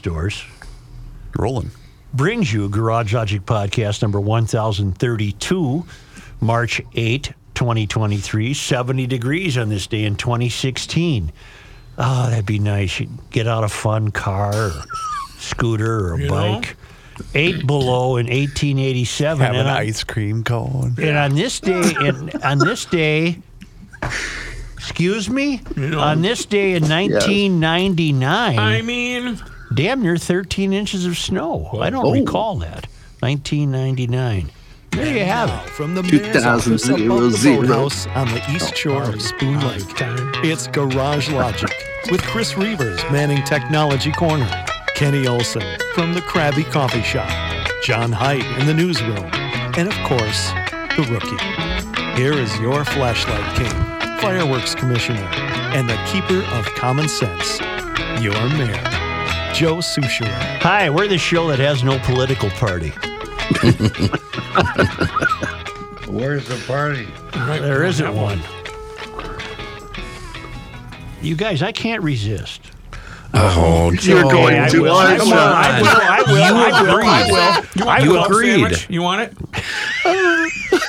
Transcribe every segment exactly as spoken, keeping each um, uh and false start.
stores. Rolling. Brings you Garage Logic Podcast number one thousand thirty-two, March eighth, twenty twenty-three. seventy degrees on this day in twenty sixteen. Oh, that'd be nice. You'd get out a fun car or scooter or a you bike. Know? Eight below in eighteen eighty-seven. Have an on, ice cream cone. And on this day, in, on this day, excuse me, you know, on this day in nineteen ninety-nine. Yes. I mean, damn near thirteen inches of snow. I don't oh. recall that. nineteen ninety-nine. There you have it. From the mayor's office above the boathouse on the east shore of Spoon Lake, it's Garage Logic with Chris Reavers manning Technology Corner. Kenny Olson from the Krabby Coffee Shop, John Haidt in the newsroom, and of course, the rookie. Here is your flashlight king, fireworks commissioner, and the keeper of common sense, your mayor, Joe Sushiro. Hi, we're the show that has no political party. Where's the party? Right, there isn't one. You guys, I can't resist. Oh, you're oh, going to. I will. I will. I will. I will. I will. You agreed. Sandwich? You want it?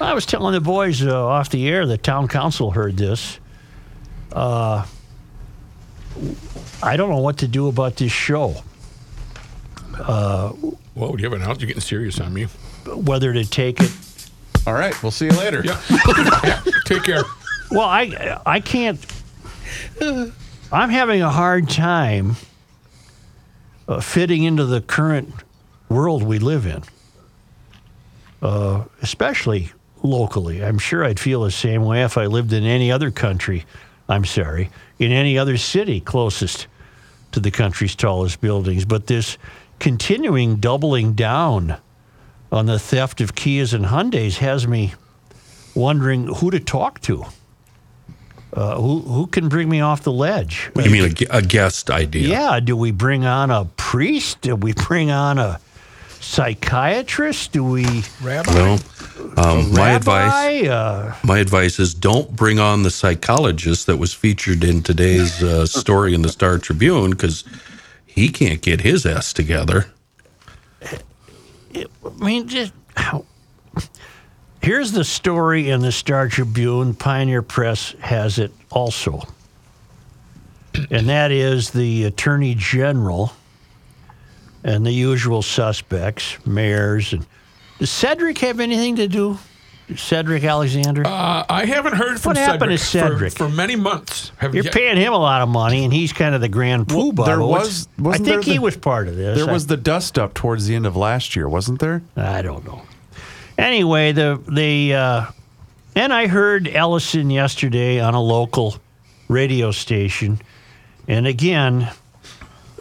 I was telling the boys uh, off the air, the town council heard this. Uh, I don't know what to do about this show. Uh, Whoa, you have an out? You're getting serious on me. Whether to take it. All right. We'll see you later. Yeah. Yeah. Take care. Well, I I can't. I'm having a hard time uh, fitting into the current world we live in, uh, especially locally. I'm sure I'd feel the same way if I lived in any other country, I'm sorry, in any other city closest to the country's tallest buildings. But this continuing doubling down on the theft of Kias and Hyundais has me wondering who to talk to. Uh, who who can bring me off the ledge? What do you mean, a, a guest idea? Yeah, do we bring on a priest? Do we bring on a psychiatrist? Do we... Rabbi? Well, um, my, rabbi? Advice, uh, my advice is don't bring on the psychologist that was featured in today's uh, story in the Star Tribune, because he can't get his ass together. I mean, just... How? Here's the story in the Star Tribune. Pioneer Press has it also. And that is the Attorney General and the usual suspects, mayors. And does Cedric have anything to do? Cedric Alexander? Uh, I haven't heard from Cedric. What happened to Cedric? For, for many months. Have You're yet- paying him a lot of money, and he's kind of the grand poobah. There was, I think he the, was part of this. There was I, the dust-up towards the end of last year, wasn't there? I don't know. Anyway, the the uh, and I heard Ellison yesterday on a local radio station, and again,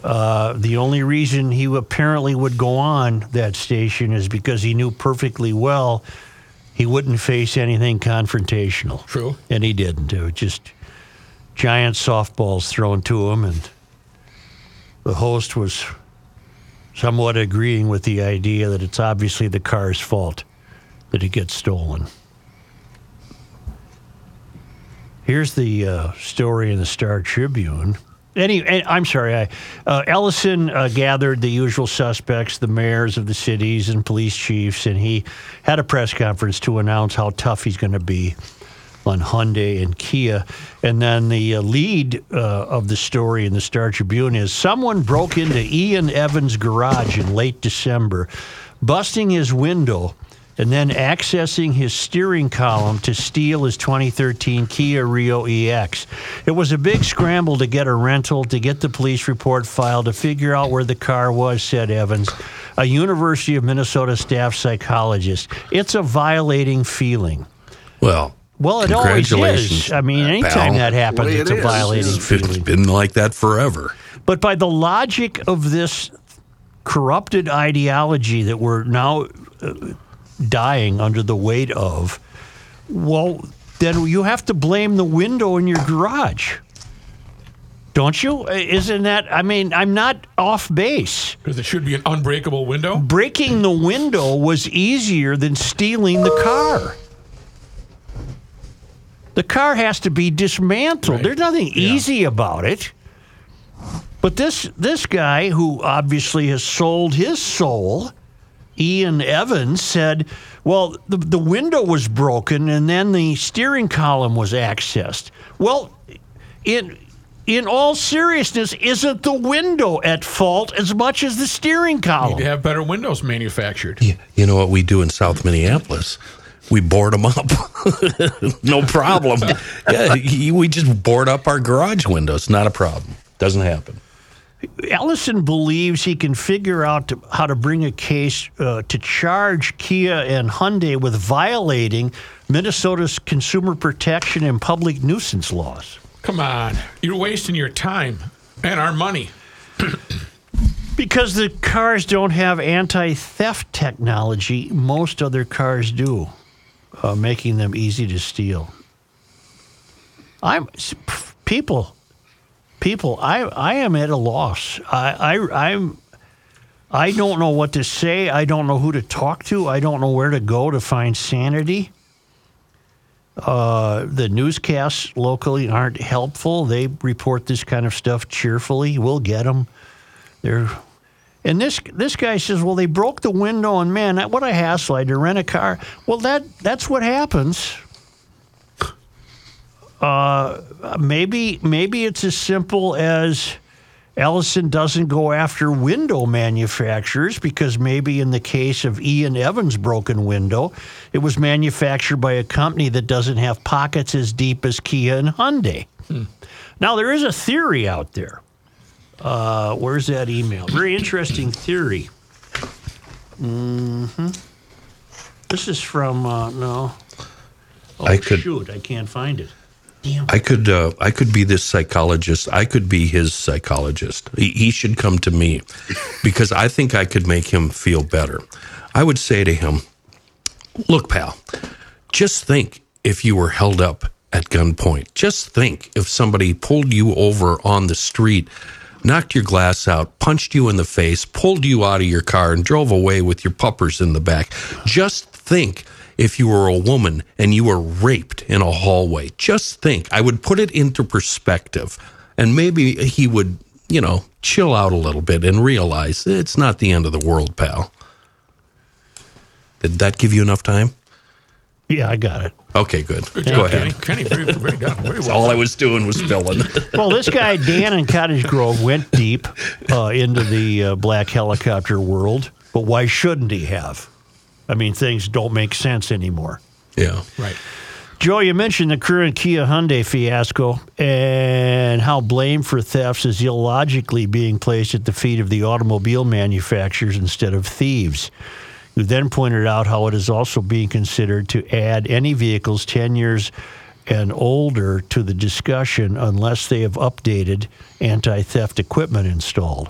uh, the only reason he apparently would go on that station is because he knew perfectly well he wouldn't face anything confrontational. True, and he didn't. It was just giant softballs thrown to him, and the host was somewhat agreeing with the idea that it's obviously the car's fault that it gets stolen. Here's the uh, story in the Star Tribune. Any, I'm sorry, I, uh, Ellison uh, gathered the usual suspects, the mayors of the cities and police chiefs, and he had a press conference to announce how tough he's going to be on Hyundai and Kia. And then the uh, lead uh, of the story in the Star Tribune is someone broke into Ian Evans' garage in late December, busting his window and then accessing his steering column to steal his twenty thirteen Kia Rio E X. It was a big scramble to get a rental, to get the police report filed, to figure out where the car was, said Evans, a University of Minnesota staff psychologist. It's a violating feeling. Well, well, it always is. I mean, anytime pal. that happens, well, it it's a is. violating it's feeling. It's been like that forever. But by the logic of this corrupted ideology that we're now... Uh, dying under the weight of, well, then you have to blame the window in your garage. Don't you? Isn't that, I mean, I'm not off base. Because it should be an unbreakable window? Breaking the window was easier than stealing the car. The car has to be dismantled. Right. There's nothing yeah. easy about it. But this this guy, who obviously has sold his soul, Ian Evans, said, well, the, the window was broken and then the steering column was accessed. Well, in in all seriousness, isn't the window at fault as much as the steering column? Need to have better windows manufactured. Yeah, you know what we do in South Minneapolis? We board them up. No problem. Yeah, we just board up our garage windows. Not a problem. Doesn't happen. Ellison believes he can figure out to, how to bring a case uh, to charge Kia and Hyundai with violating Minnesota's consumer protection and public nuisance laws. Come on. You're wasting your time and our money. Because the cars don't have anti-theft technology. Most other cars do, uh, making them easy to steal. I'm people... People, I, I am at a loss. I, I, I'm, I don't know what to say. I don't know who to talk to. I don't know where to go to find sanity. Uh, the newscasts locally aren't helpful. They report this kind of stuff cheerfully. We'll get them. They're, and this this guy says, well, they broke the window, and man, what a hassle. I had to rent a car. Well, that that's what happens. Uh, maybe maybe it's as simple as Ellison doesn't go after window manufacturers because maybe in the case of Ian Evans' broken window, it was manufactured by a company that doesn't have pockets as deep as Kia and Hyundai. Hmm. Now, there is a theory out there. Uh, where's that email? Very interesting theory. Mm-hmm. This is from, uh, no. Oh, I could... shoot, I can't find it. Damn. I could uh, I could be this psychologist. I could be his psychologist. He, he should come to me because I think I could make him feel better. I would say to him, look, pal, just think if you were held up at gunpoint. Just think if somebody pulled you over on the street, knocked your glass out, punched you in the face, pulled you out of your car and drove away with your puppers in the back. Just think. If you were a woman and you were raped in a hallway, just think. I would put it into perspective, and maybe he would, you know, chill out a little bit and realize it's not the end of the world, pal. Did that give you enough time? Yeah, I got it. Okay, good. Good job, go ahead. Kenny, Kenny, very well. That's all I was doing was spilling. Well, this guy, Dan in Cottage Grove, went deep uh, into the uh, black helicopter world, but why shouldn't he have? I mean, things don't make sense anymore. Yeah. Right. Joe, you mentioned the current Kia Hyundai fiasco and how blame for thefts is illogically being placed at the feet of the automobile manufacturers instead of thieves. You then pointed out how it is also being considered to add any vehicles ten years and older to the discussion unless they have updated anti-theft equipment installed.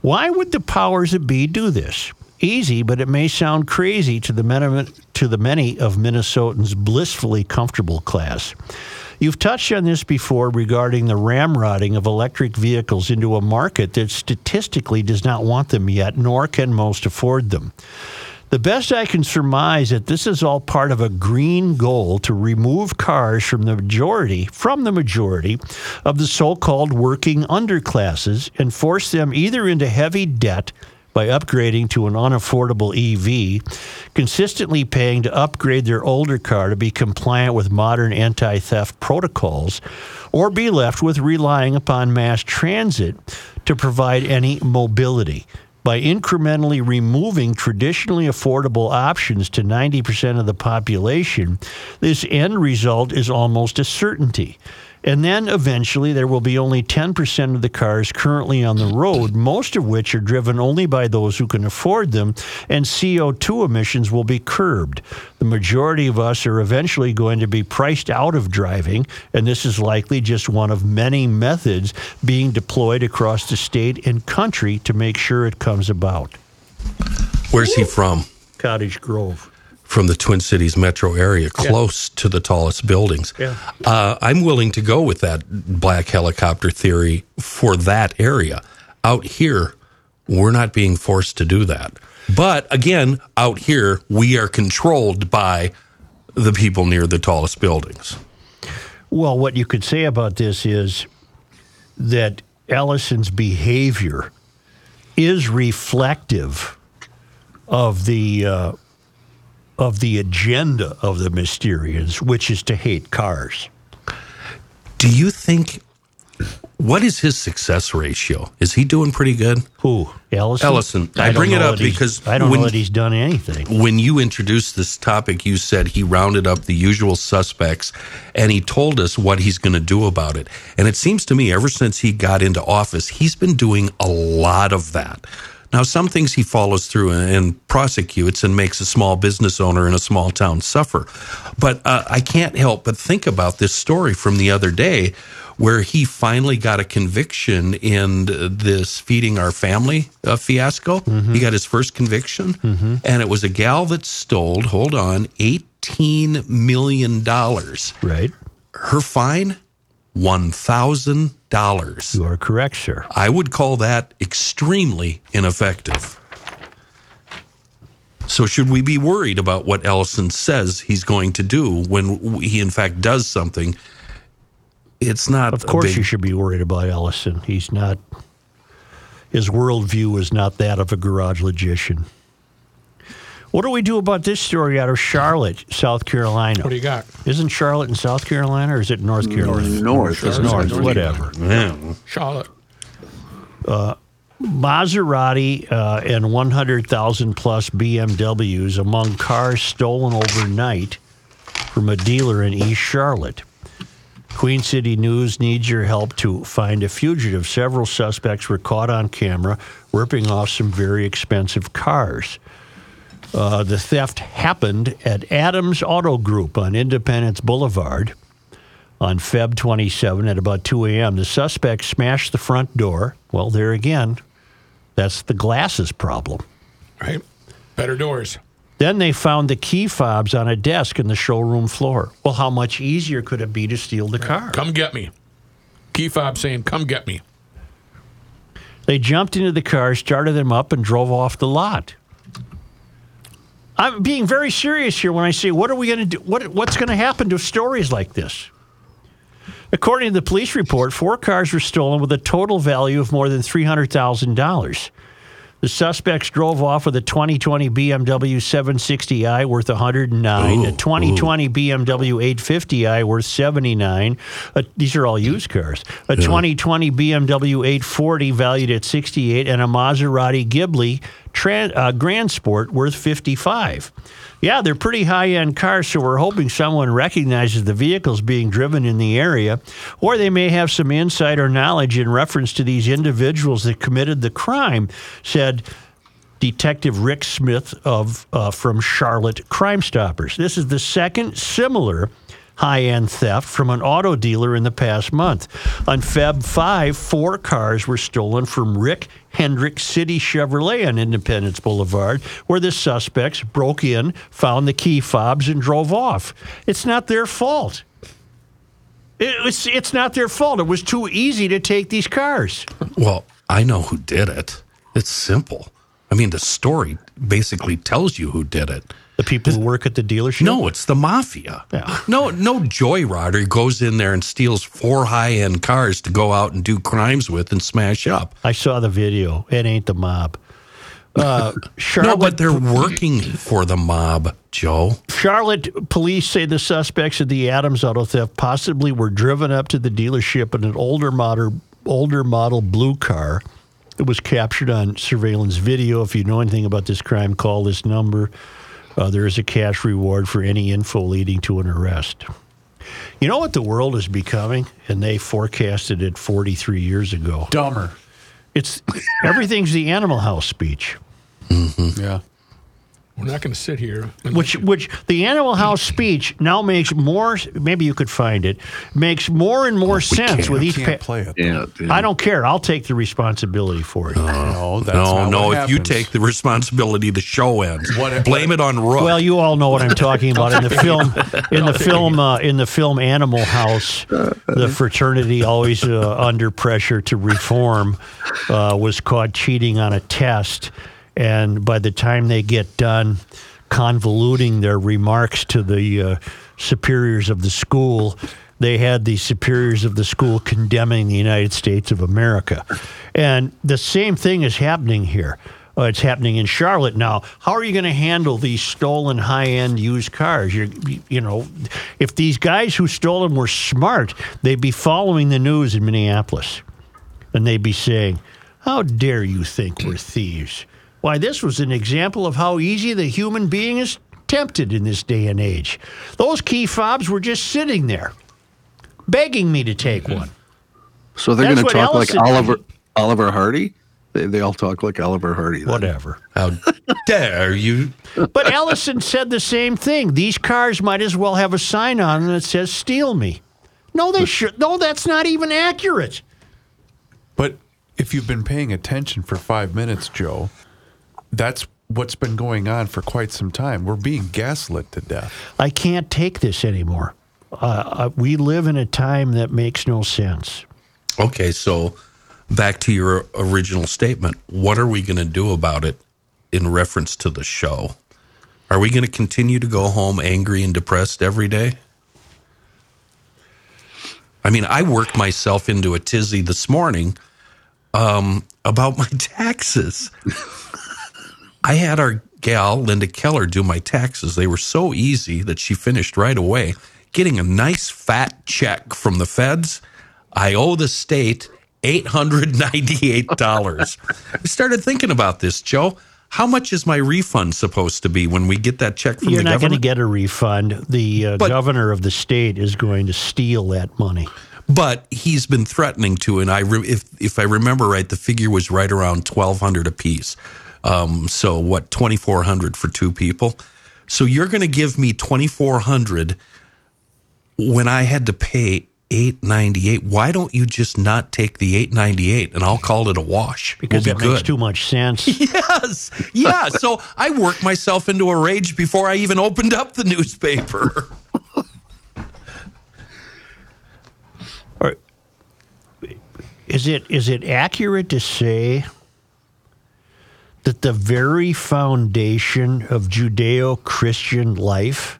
Why would the powers that be do this? Easy, but it may sound crazy to the many, to the many of Minnesotans' blissfully comfortable class. You've touched on this before regarding the ramrodding of electric vehicles into a market that statistically does not want them yet, nor can most afford them. The best I can surmise that this is all part of a green goal to remove cars from the majority, from the majority of the so-called working underclasses and force them either into heavy debt by upgrading to an unaffordable E V, consistently paying to upgrade their older car to be compliant with modern anti-theft protocols, or be left with relying upon mass transit to provide any mobility. By incrementally removing traditionally affordable options to ninety percent of the population, this end result is almost a certainty. And then eventually there will be only ten percent of the cars currently on the road, most of which are driven only by those who can afford them, and C O two emissions will be curbed. The majority of us are eventually going to be priced out of driving, and this is likely just one of many methods being deployed across the state and country to make sure it comes about. Where's he from? Cottage Grove. From the Twin Cities metro area, close yeah. to the tallest buildings. Yeah. Uh, I'm willing to go with that black helicopter theory for that area. Out here, we're not being forced to do that. But again, out here, we are controlled by the people near the tallest buildings. Well, what you could say about this is that Ellison's behavior is reflective of the uh, of the agenda of the Mysterians, which is to hate cars. Do you think, what is his success ratio? Is he doing pretty good? Who? Ellison? Ellison. I, I bring it up because... I don't when, know that he's done anything. When you introduced this topic, you said he rounded up the usual suspects, and he told us what he's going to do about it. And it seems to me, ever since he got into office, he's been doing a lot of that. Now, some things he follows through and, and prosecutes and makes a small business owner in a small town suffer. But uh, I can't help but think about this story from the other day where he finally got a conviction in this feeding our family uh, fiasco. Mm-hmm. He got his first conviction, mm-hmm. and it was a gal that stole, hold on, eighteen million dollars. Right. Her fine? one thousand dollars. You are correct, sir. I would call that extremely ineffective. So should we be worried about what Ellison says he's going to do when he, in fact, does something? It's not... Of course big... you should be worried about Ellison. He's not... His worldview is not that of a garage logician. What do we do about this story out of Charlotte, South Carolina? What do you got? Isn't Charlotte in South Carolina, or is it North Carolina? North. North. It's North, whatever. Yeah. Charlotte. Uh, Maserati uh, and one hundred thousand plus B M Ws among cars stolen overnight from a dealer in East Charlotte. Queen City News needs your help to find a fugitive. Several suspects were caught on camera ripping off some very expensive cars. Uh, the theft happened at Adams Auto Group on Independence Boulevard on February twenty-seventh at about two a.m. The suspect smashed the front door. Well, there again, that's the glasses problem. Right. Better doors. Then they found the key fobs on a desk in the showroom floor. Well, how much easier could it be to steal the car? Come get me. Key fob saying, come get me. They jumped into the car, started them up, and drove off the lot. I'm being very serious here when I say, what are we going to do? What, what's going to happen to stories like this? According to the police report, four cars were stolen with a total value of more than three hundred thousand dollars. The suspects drove off with a twenty twenty B M W seven sixty i worth one hundred nine dollars, ooh, a twenty twenty ooh. B M W eight fifty i worth seventy-nine dollars. A, these are all used cars. A yeah. twenty twenty B M W eight forty valued at sixty-eight dollars, and a Maserati Ghibli Trans, uh, Grand Sport worth fifty-five dollars. Yeah, they're pretty high-end cars, so we're hoping someone recognizes the vehicles being driven in the area, or they may have some insight or knowledge in reference to these individuals that committed the crime, said Detective Rick Smith of uh, from Charlotte Crime Stoppers. This is the second similar high-end theft from an auto dealer in the past month. On February fifth, four cars were stolen from Rick Hendrick City Chevrolet on Independence Boulevard, where the suspects broke in, found the key fobs, and drove off. It's not their fault. It's, it's not their fault. It was too easy to take these cars. Well, I know who did it. It's simple. I mean, the story basically tells you who did it. The people who work at the dealership? No, it's the mafia. Yeah. No, no joyrider goes in there and steals four high-end cars to go out and do crimes with and smash up. I saw the video. It ain't the mob. Uh, Charlotte, no, but they're working for the mob, Joe. Charlotte police say the suspects of the Adams auto theft possibly were driven up to the dealership in an older model, older model blue car. It was captured on surveillance video. If you know anything about this crime, call this number. Uh, there is a cash reward for any info leading to an arrest. You know what the world is becoming? And they forecasted it forty-three years ago. Dumber. It's everything's the Animal House speech. Mm-hmm. Yeah. We're not going to sit here. Which, which the Animal House speech now makes more, maybe you could find it, makes more and more well, sense with each... We can't pa- play it. Yeah, yeah. I don't care. I'll take the responsibility for it. Uh, no, that's no, no if you take the responsibility, the show ends. What, Blame what, it on Rook. Well, you all know what I'm talking about. In the film, in the film, uh, in the film Animal House, the fraternity always uh, under pressure to reform uh, was caught cheating on a test. And by the time they get done convoluting their remarks to the uh, superiors of the school, they had the superiors of the school condemning the United States of America. And the same thing is happening here. Uh, it's happening in Charlotte now. How are you going to handle these stolen high-end used cars? You're, you know, if these guys who stole them were smart, they'd be following the news in Minneapolis. And they'd be saying, how dare you think we're thieves? Why, this was an example of how easy the human being is tempted in this day and age. Those key fobs were just sitting there, begging me to take mm-hmm. one. So they're going to talk Ellison like Oliver did. Oliver Hardy? They, they all talk like Oliver Hardy. Then. Whatever. How dare you? But Ellison said the same thing. These cars might as well have a sign on them that says, steal me. No, they should. No, that's not even accurate. But if you've been paying attention for five minutes, Joe, that's what's been going on for quite some time. We're being gaslit to death. I can't take this anymore. Uh, we live in a time that makes no sense. Okay, so back to your original statement. What are we going to do about it in reference to the show? Are we going to continue to go home angry and depressed every day? I mean, I worked myself into a tizzy this morning um, about my taxes. I had our gal, Linda Keller, do my taxes. They were so easy that she finished right away. Getting a nice fat check from the feds. I owe the state eight hundred ninety-eight dollars. I started thinking about this, Joe. How much is my refund supposed to be when we get that check from You're the government? You're not going to get a refund. The uh, but, governor of the state is going to steal that money. But he's been threatening to, and I re- if if I remember right, the figure was right around twelve hundred dollars apiece. Um, so what, twenty-four hundred dollars for two people? So you're going to give me twenty-four hundred dollars when I had to pay eight ninety-eight. Why don't you just not take the eight ninety-eight and I'll call it a wash? Because we'll be it good. Makes too much sense. Yes. Yeah. So I worked myself into a rage before I even opened up the newspaper. All right. Is it is it accurate to say that the very foundation of Judeo-Christian life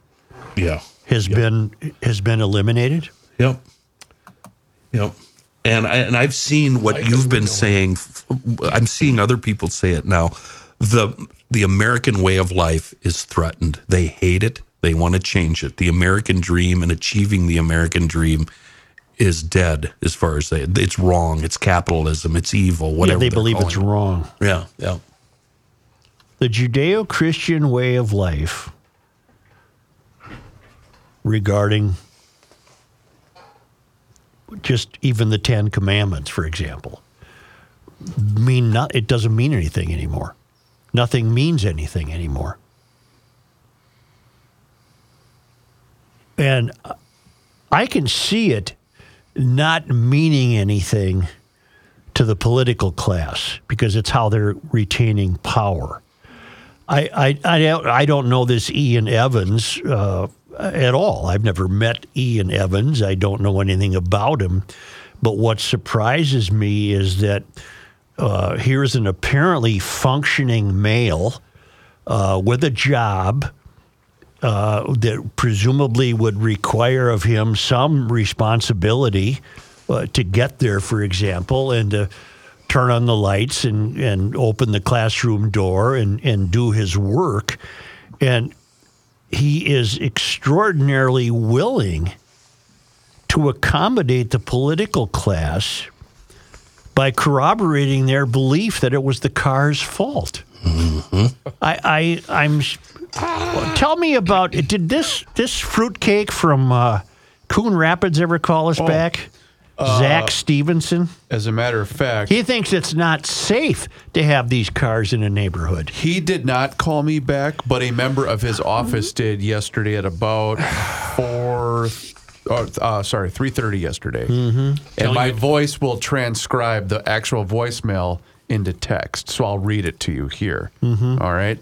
yeah. has yep. been has been eliminated? Yep. Yep. And, I, and I've seen what you've been saying. I'm seeing other people say it now. The the American way of life is threatened. They hate it. They want to change it. The American dream and achieving the American dream is dead as far as they... It's wrong. It's capitalism. It's evil. Whatever yeah, they believe it's it. wrong. Yeah. Yeah. The Judeo-Christian way of life regarding... just even the Ten Commandments, for example, mean not, it doesn't mean anything anymore. Nothing means anything anymore. And I can see it not meaning anything to the political class because it's how they're retaining power. I I, I, I don't know this Ian Evans uh, at all. I've never met Ian Evans. I don't know anything about him. But what surprises me is that uh, here's an apparently functioning male uh, with a job uh, that presumably would require of him some responsibility uh, to get there, for example, and to turn on the lights and, and open the classroom door and, and do his work. And he is extraordinarily willing to accommodate the political class by corroborating their belief that it was the car's fault. Mm-hmm. I, I, I'm. Well, tell me about it. Did this this fruitcake from uh, Coon Rapids ever call us oh, back? Uh, Zach Stevenson. As a matter of fact, he thinks it's not safe to have these cars in a neighborhood. He did not call me back, but a member of his office did yesterday at about four. Oh, uh, sorry, three thirty yesterday. Mm-hmm. And my voice will transcribe the actual voicemail into text, so I'll read it to you here. Mm-hmm. All right.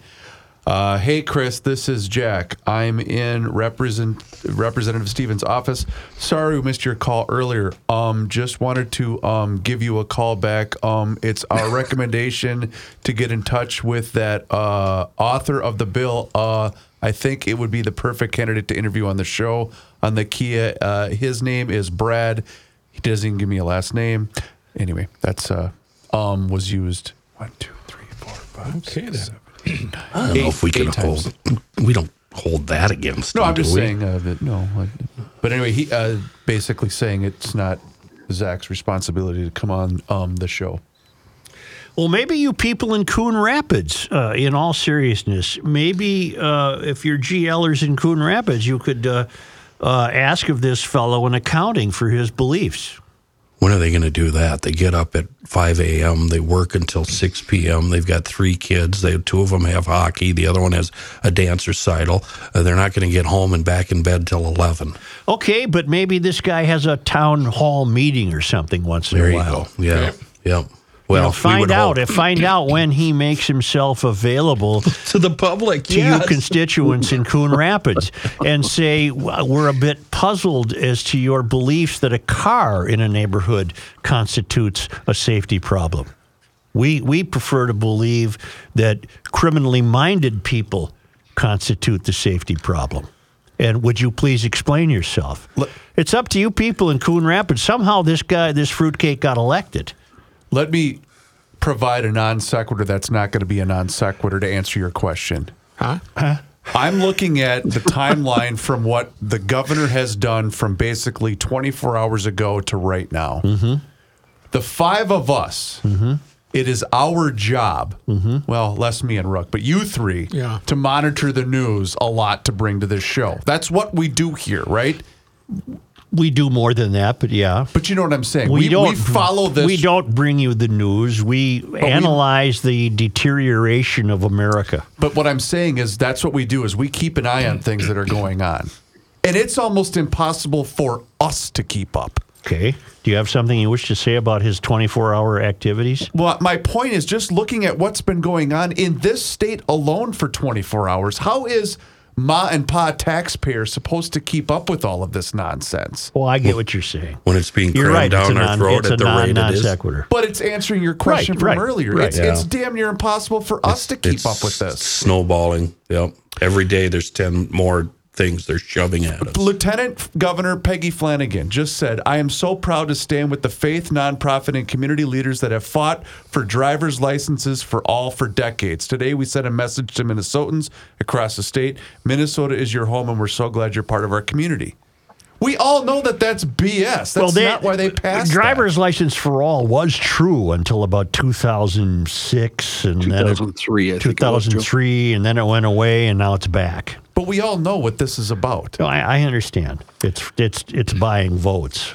Uh, hey, Chris, this is Jack. I'm in represent, Representative Stevens' office. Sorry we missed your call earlier. Um, just wanted to um, give you a call back. Um, it's our recommendation to get in touch with that uh, author of the bill. Uh, I think it would be the perfect candidate to interview on the show on the Kia. Uh, his name is Brad. He doesn't even give me a last name. Anyway, that's uh, um was used. One, two, three, four, five, okay, six, seven. I don't eight, know if we can hold. Times. We don't hold that against. No, him, I'm just we? saying uh, that. No, I, but anyway, he uh, basically saying it's not Zach's responsibility to come on um, the show. Well, maybe you people in Coon Rapids, uh, in all seriousness, maybe uh, if you're GLers in Coon Rapids, you could uh, uh, ask of this fellow an accounting for his beliefs. When are they going to do that? They get up at five a.m., they work until six p.m., they've got three kids, they, two of them have hockey, the other one has a dance recital, uh, they're not going to get home and back in bed till eleven. Okay, but maybe this guy has a town hall meeting or something once in there a while. There you go, yeah, okay. yeah. Well, you know, find we out if find out when he makes himself available to the public, to yes. your constituents in Coon Rapids, and say we're a bit puzzled as to your beliefs that a car in a neighborhood constitutes a safety problem. We we prefer to believe that criminally minded people constitute the safety problem. And would you please explain yourself? It's up to you people in Coon Rapids. Somehow this guy, this fruitcake, got elected. Let me provide a non sequitur that's not going to be a non sequitur to answer your question. Huh? Huh? I'm looking at the timeline from what the governor has done from basically twenty-four hours ago to right now. Mm-hmm. The five of us, mm-hmm. it is our job, mm-hmm. well, less me and Ruck, but you three, yeah. to monitor the news a lot to bring to this show. That's what we do here, right? We do more than that, but yeah. But you know what I'm saying. We, we don't we follow this. We don't bring you the news. We analyze we, the deterioration of America. But what I'm saying is that's what we do is we keep an eye on things that are going on. And it's almost impossible for us to keep up. Okay. Do you have something you wish to say about his twenty-four hour activities? Well, my point is just looking at what's been going on in this state alone for twenty-four hours. How is Ma and Pa taxpayers supposed to keep up with all of this nonsense? Well, I get what you're saying. When it's being crammed right, down our non, throat at the non, rate non it is. Sequitur. But it's answering your question right, from right, earlier. Right, it's, yeah. it's damn near impossible for it's, us to keep up with this. Snowballing. Yep. Every day there's ten more things they're shoving at us. Lieutenant Governor Peggy Flanagan just said, I am so proud to stand with the faith, nonprofit, and community leaders that have fought for driver's licenses for all for decades. Today, we sent a message to Minnesotans across the state. Minnesota is your home, and we're so glad you're part of our community. We all know that that's B S. That's well, they, not why they passed driver's that. License for all was true until about two thousand six. And two thousand three, then it, I think two thousand three, and then it went away, and now it's back. But we all know what this is about. No, I, I understand. It's it's it's buying votes.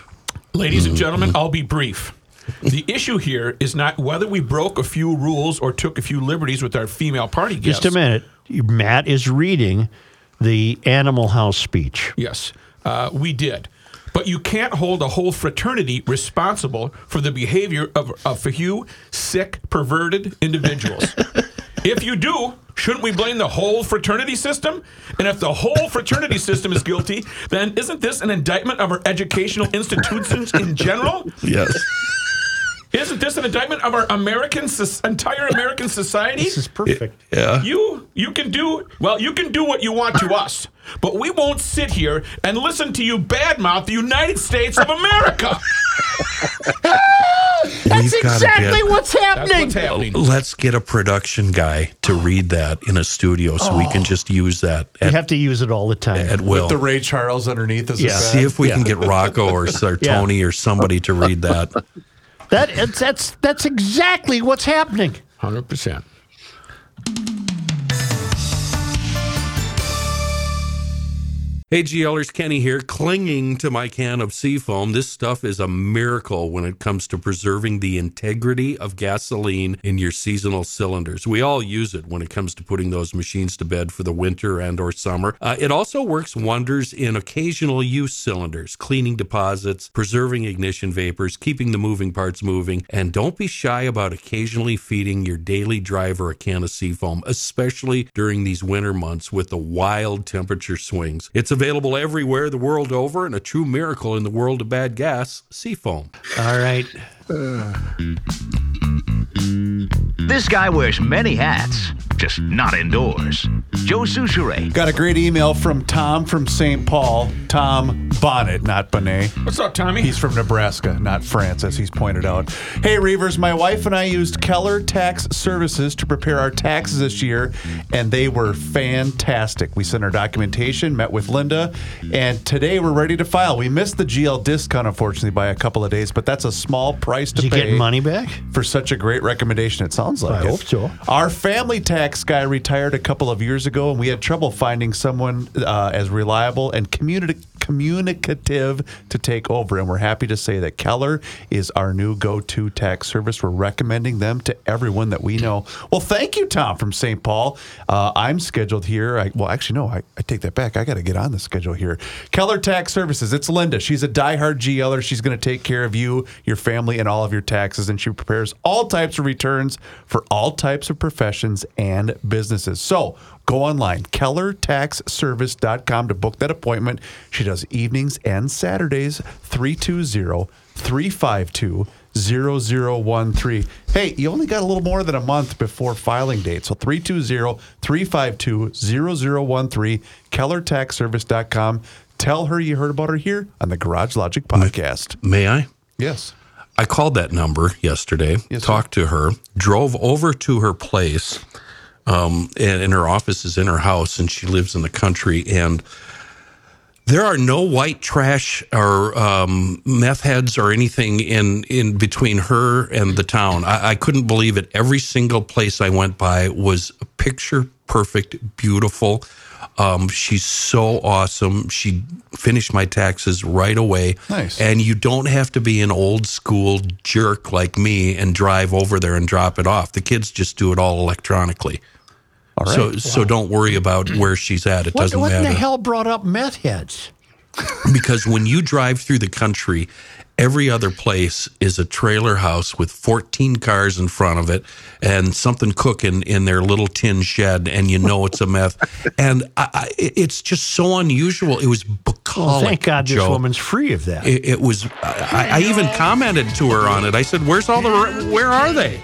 Ladies and gentlemen, I'll be brief. The issue here is not whether we broke a few rules or took a few liberties with our female party guests. Just a minute. Matt is reading the Animal House speech. Yes, uh, we did. But you can't hold a whole fraternity responsible for the behavior of a few sick, perverted individuals. If you do, shouldn't we blame the whole fraternity system? And if the whole fraternity system is guilty, then isn't this an indictment of our educational institutions in general? Yes. Isn't this an indictment of our American entire American society? This is perfect. Yeah. You you can do well. You can do what you want to us, but we won't sit here and listen to you badmouth the United States of America. That's exactly get, what's, happening. That's what's happening. Let's get a production guy to read that in a studio so oh. we can just use that. At, we have to use it all the time. At will. With the Ray Charles underneath us. Yeah. See if we yeah. can get Rocco or Sartoni yeah. or somebody to read that. That it's, that's that's exactly what's happening. one hundred percent. Hey, GLers, Kenny here, clinging to my can of Seafoam. This stuff is a miracle when it comes to preserving the integrity of gasoline in your seasonal cylinders. We all use it when it comes to putting those machines to bed for the winter and or summer. Uh, it also works wonders in occasional use cylinders, cleaning deposits, preserving ignition vapors, keeping the moving parts moving. And don't be shy about occasionally feeding your daily driver a can of Seafoam, especially during these winter months with the wild temperature swings. It's a available everywhere the world over, and a true miracle in the world of bad gas, Seafoam. All right. Uh. This guy wears many hats, just not indoors. Joe Sushiro. Got a great email from Tom from Saint Paul. Tom Bonnet, not Bonnet. What's up, Tommy? He's from Nebraska, not France, as he's pointed out. Hey, Reavers, my wife and I used Keller Tax Services to prepare our taxes this year, and they were fantastic. We sent our documentation, met with Linda, and today we're ready to file. We missed the G L discount, unfortunately, by a couple of days, but that's a small price to pay. Did you get money back? For such a great recommendation, it sounds like. I hope so. Our family tax guy retired a couple of years ago, and we had trouble finding someone uh, as reliable and communi- communicative to take over. And we're happy to say that Keller is our new go-to tax service. We're recommending them to everyone that we know. Well, thank you, Tom, from Saint Paul. Uh, I'm scheduled here. I, well, actually, no, I, I take that back. I got to get on the schedule here. Keller Tax Services. It's Linda. She's a diehard GLer. She's going to take care of you, your family, and all of your taxes, and she prepares all types of returns for all types of professions and businesses. So go online, keller tax service dot com, to book that appointment. She does evenings and Saturdays, three two zero, three five two, zero zero one three. Hey, you only got a little more than a month before filing date, so three two zero, three five two, zero zero one three, keller tax service dot com. Tell her you heard about her here on the Garage Logic podcast. May I? Yes. I called that number yesterday, yes, talked to her, drove over to her place, um, and, and her office is in her house, and she lives in the country, and there are no white trash or um, meth heads or anything in, in between her and the town. I, I couldn't believe it. Every single place I went by was picture-perfect, beautiful. Um, she's so awesome. She finished my taxes right away. Nice. And you don't have to be an old school jerk like me and drive over there and drop it off. The kids just do it all electronically. All right. So, wow. so don't worry about where she's at. It what, doesn't what matter. What in the hell brought up meth heads? Because when you drive through the country, every other place is a trailer house with fourteen cars in front of it and something cooking in their little tin shed, and you know it's a meth. And I, I, it's just so unusual. It was bucolic, well, thank God Joe. This woman's free of that. It, it was. I, I even commented to her on it. I said, "Where's all the? Where are they?"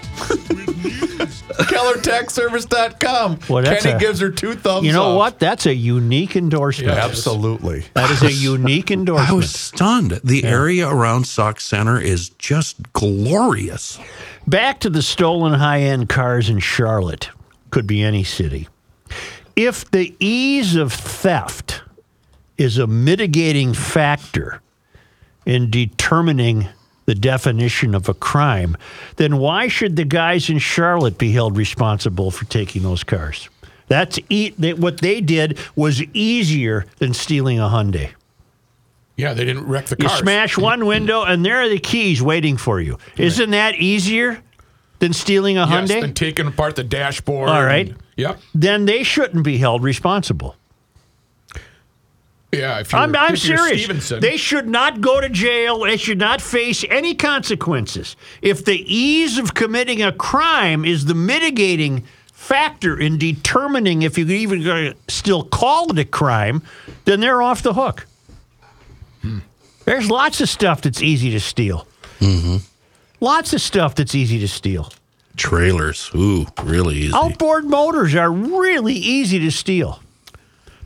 keller tax service dot com. Well, Kenny a, gives her two thumbs up. You know up. What? That's a unique endorsement. Yeah, absolutely. That is a unique endorsement. I was stunned. The yeah. area around Sauk Center is just glorious. Back to the stolen high-end cars in Charlotte. Could be any city. If the ease of theft is a mitigating factor in determining the definition of a crime, then why should the guys in Charlotte be held responsible for taking those cars? That's e- they, what they did was easier than stealing a Hyundai. Yeah, they didn't wreck the cars. You smash one window, and there are the keys waiting for you. Right. Isn't that easier than stealing a Hyundai? Yes, than taking apart the dashboard. All right. And, yep. Then they shouldn't be held responsible. Yeah, if you're, I'm, I'm if you're serious. Stevenson. They should not go to jail. They should not face any consequences. If the ease of committing a crime is the mitigating factor in determining if you could even still call it a crime, then they're off the hook. Hmm. There's lots of stuff that's easy to steal. Mm-hmm. Lots of stuff that's easy to steal. Trailers, ooh, really easy. Outboard motors are really easy to steal.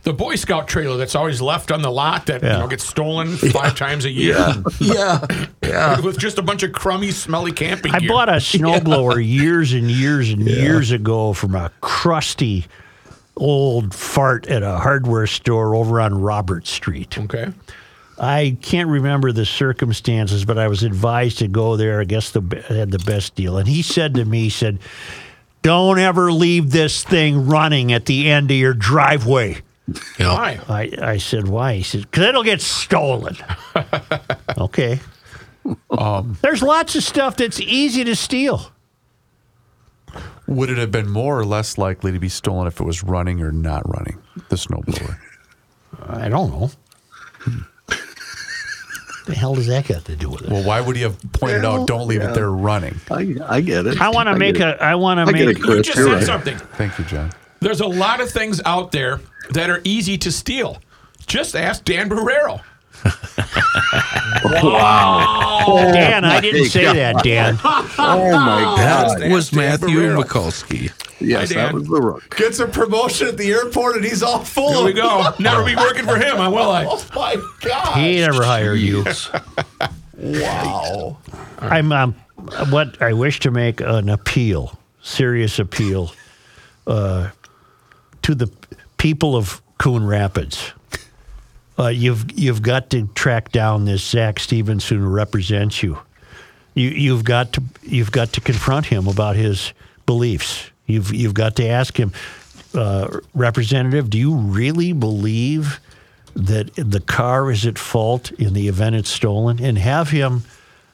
The Boy Scout trailer that's always left on the lot that yeah. you know, gets stolen five yeah. times a year. Yeah. yeah. yeah. With just a bunch of crummy, smelly camping gear. I bought a snowblower yeah. years and years and yeah. years ago from a crusty old fart at a hardware store over on Robert Street. Okay. I can't remember the circumstances, but I was advised to go there. I guess the had the best deal. And he said to me, he said, "Don't ever leave this thing running at the end of your driveway." You know? Why? I, I said, why? He said, because it'll get stolen. Okay. Um, There's lots of stuff that's easy to steal. Would it have been more or less likely to be stolen if it was running or not running, the snowblower? I don't know. What the hell does that got to do with it? Well, why would he have pointed well, out, don't leave yeah. it there running? I, I get it. I want to make a, I want to make it, Chris, you just said right. something. Thank you, John. There's a lot of things out there that are easy to steal. Just ask Dan Barrero. Wow. Oh, Dan, I didn't say God. that, Dan. Oh, my God. That was Matthew Mikulski. Yes, that was the rook. Gets a promotion at the airport, and he's all full. There we go. Never be working for him, I will. I. Oh, my God. He never hired you. Wow. I'm um, what I wish to make an appeal, serious appeal, uh, to the people of Coon Rapids. Uh, you've you've got to track down this Zach Stevenson who represents you. You you've got to you've got to confront him about his beliefs. You've you've got to ask him, uh, Representative, do you really believe that the car is at fault in the event it's stolen? And have him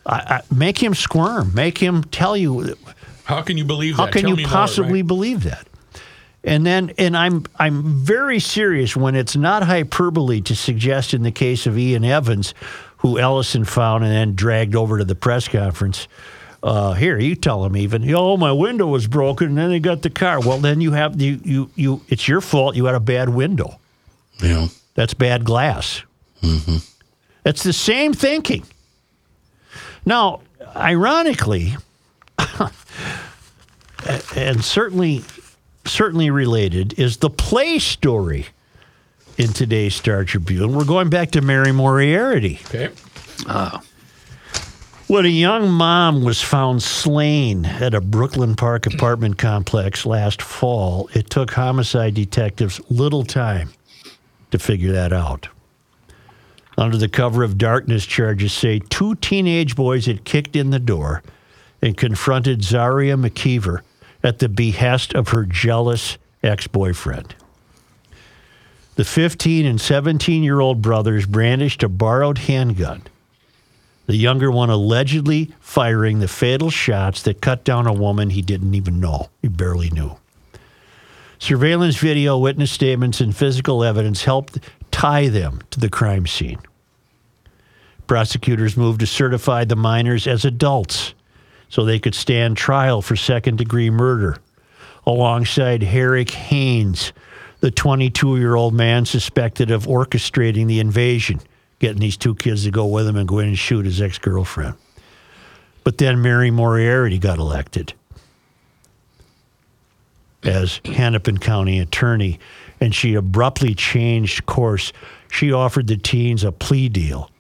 I, I, make him squirm, make him tell you. How can you believe that? How can tell you possibly more, right? believe that? And then, and I'm I'm very serious when it's not hyperbole to suggest in the case of Ian Evans, who Ellison found and then dragged over to the press conference. Uh, here, you tell him even, oh, my window was broken, and then they got the car. Well, then you have you you, you it's your fault. You had a bad window. Yeah, that's bad glass. Mm-hmm. It's the same thinking. Now, ironically, and certainly. Certainly related is the play story in today's Star Tribune. We're going back to Mary Moriarty. Okay. Uh, when a young mom was found slain at a Brooklyn Park apartment complex last fall, it took homicide detectives little time to figure that out. Under the cover of darkness, charges say two teenage boys had kicked in the door and confronted Zaria McKeever at the behest of her jealous ex-boyfriend. The fifteen and seventeen-year-old brothers brandished a borrowed handgun, the younger one allegedly firing the fatal shots that cut down a woman he didn't even know, he barely knew. Surveillance video, witness statements, and physical evidence helped tie them to the crime scene. Prosecutors moved to certify the minors as adults, so they could stand trial for second-degree murder, alongside Herrick Haynes, the twenty-two-year-old man suspected of orchestrating the invasion, getting these two kids to go with him and go in and shoot his ex-girlfriend. But then Mary Moriarty got elected as Hennepin County attorney, and she abruptly changed course. She offered the teens a plea deal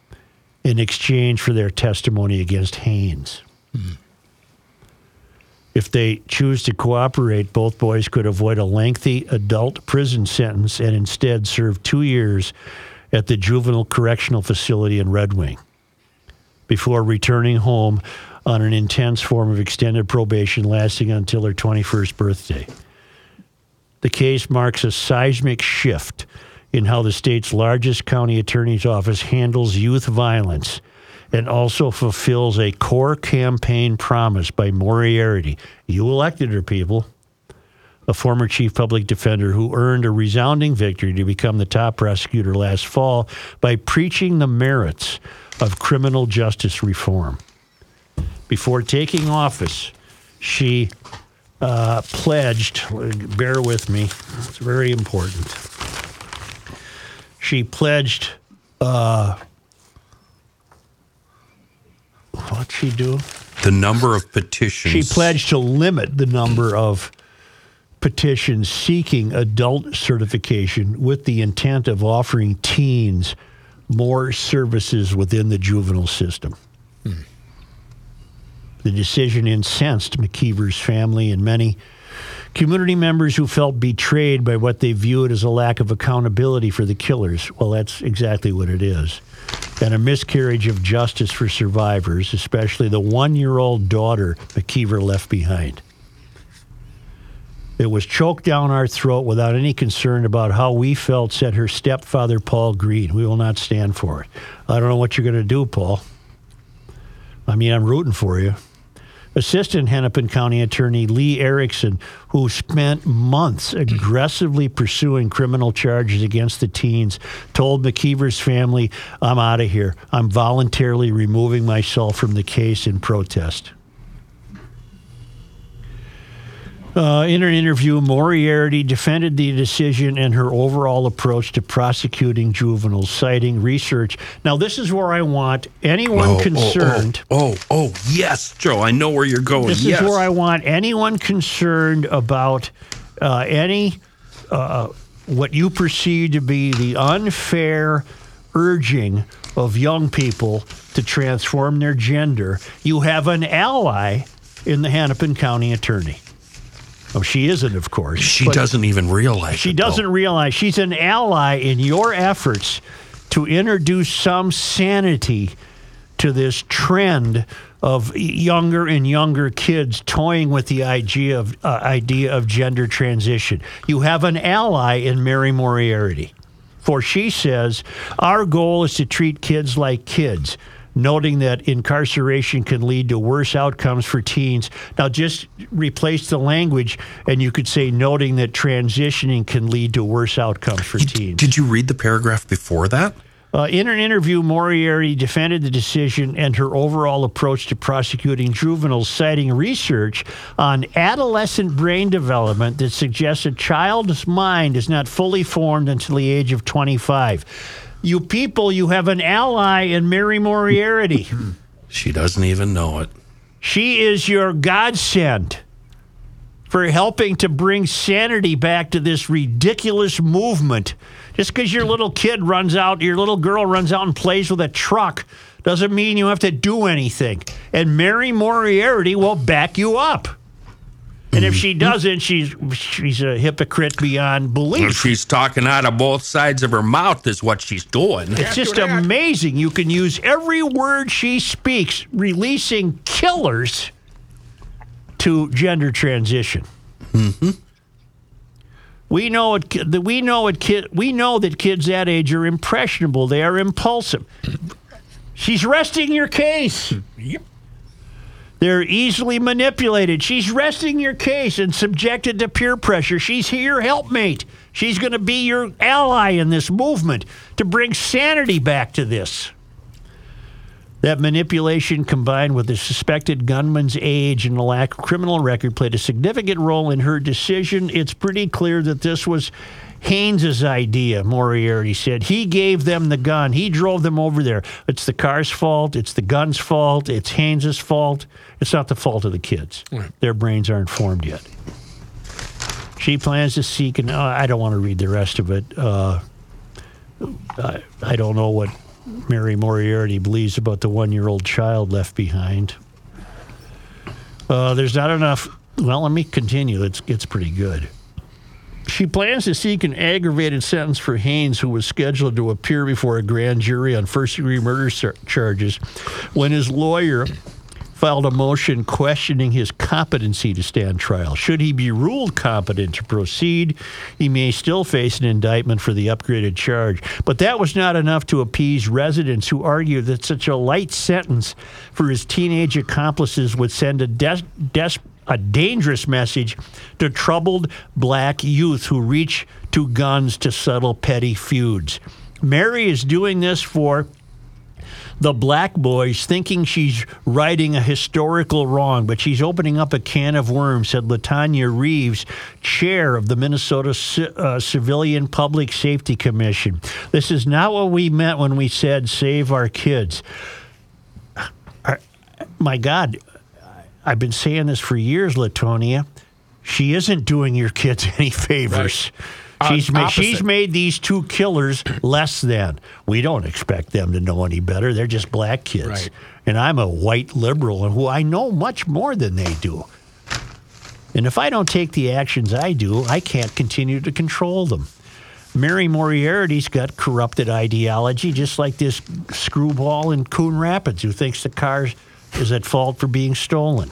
in exchange for their testimony against Haynes. Hmm. If they choose to cooperate, both boys could avoid a lengthy adult prison sentence and instead serve two years at the juvenile correctional facility in Red Wing before returning home on an intense form of extended probation lasting until their twenty-first birthday. The case marks a seismic shift in how the state's largest county attorney's office handles youth violence, and also fulfills a core campaign promise by Moriarty. You elected her, people. A former chief public defender who earned a resounding victory to become the top prosecutor last fall by preaching the merits of criminal justice reform. Before taking office, she uh, pledged, bear with me, it's very important. She pledged... Uh, What'd she do? The number of petitions. She pledged to limit the number of petitions seeking adult certification with the intent of offering teens more services within the juvenile system. Hmm. The decision incensed McKeever's family and many community members who felt betrayed by what they viewed as a lack of accountability for the killers. Well, that's exactly what it is. And a miscarriage of justice for survivors, especially the one-year-old daughter McKeever left behind. that was choked down our throat without any concern about how we felt, said her stepfather, Paul Green. We will not stand for it. I don't know what you're going to do, Paul. I mean, I'm rooting for you. Assistant Hennepin County Attorney Lee Erickson, who spent months aggressively pursuing criminal charges against the teens, told McKeever's family, I'm out of here. I'm voluntarily removing myself from the case in protest. Uh, in an interview, Moriarty defended the decision and her overall approach to prosecuting juveniles, citing research. Now, this is where I want anyone oh, concerned. Oh, oh, oh, oh, yes, Joe, I know where you're going. This yes. is where I want anyone concerned about uh, any, uh, what you perceive to be the unfair urging of young people to transform their gender. You have an ally in the Hennepin County Attorney. Oh, she isn't, of course. She doesn't even realize. She it, doesn't though. realize. She's an ally in your efforts to introduce some sanity to this trend of younger and younger kids toying with the idea of, uh, idea of gender transition. You have an ally in Mary Moriarty, for she says, our goal is to treat kids like kids, noting that incarceration can lead to worse outcomes for teens. Now, just replace the language, and you could say noting that transitioning can lead to worse outcomes for you, teens. Did you read the paragraph before that? Uh, in an interview, Moriarty defended the decision and her overall approach to prosecuting juveniles, citing research on adolescent brain development that suggests a child's mind is not fully formed until the age of twenty-five. You people, you have an ally in Mary Moriarty. She doesn't even know it. She is your godsend for helping to bring sanity back to this ridiculous movement. Just because your little kid runs out, your little girl runs out and plays with a truck, doesn't mean you have to do anything. And Mary Moriarty will back you up. And if she doesn't, she's she's a hypocrite beyond belief. She's talking out of both sides of her mouth is what she's doing. It's just amazing. You can use every word she speaks, releasing killers to gender transition. Mm-hmm. We know it. We know it. We know that kids that age are impressionable. They are impulsive. She's resting your case. Yep. They're easily manipulated. She's resting your case and subjected to peer pressure. She's your helpmate. She's going to be your ally in this movement to bring sanity back to this. That manipulation, combined with the suspected gunman's age and the lack of criminal record, played a significant role in her decision. It's pretty clear that this was Haynes' idea, Moriarty said. He gave them the gun. He drove them over there. It's the car's fault. It's the gun's fault. It's Haynes' fault. It's not the fault of the kids. Right. Their brains aren't formed yet. She plans to seek, and uh, I don't want to read the rest of it. Uh, I, I don't know what Mary Moriarty believes about the one-year-old child left behind. Uh, there's not enough. Well, let me continue. It's, it's pretty good. She plans to seek an aggravated sentence for Haynes, who was scheduled to appear before a grand jury on first-degree murder ser- charges when his lawyer filed a motion questioning his competency to stand trial. Should he be ruled competent to proceed, he may still face an indictment for the upgraded charge. But that was not enough to appease residents who argued that such a light sentence for his teenage accomplices would send a des- des- a dangerous message to troubled black youth who reach to guns to settle petty feuds. Mary is doing this for the black boys, thinking she's righting a historical wrong, but she's opening up a can of worms, said LaTanya Reeves, chair of the Minnesota C- uh, Civilian Public Safety Commission. This is not what we meant when we said save our kids. Our, my God. I've been saying this for years, LaTonia. She isn't doing your kids any favors. Right. She's, ma- she's made these two killers less than. We don't expect them to know any better. They're just black kids. Right. And I'm a white liberal who I know much more than they do. And if I don't take the actions I do, I can't continue to control them. Mary Moriarty's got corrupted ideology, just like this screwball in Coon Rapids who thinks the car's is at fault for being stolen.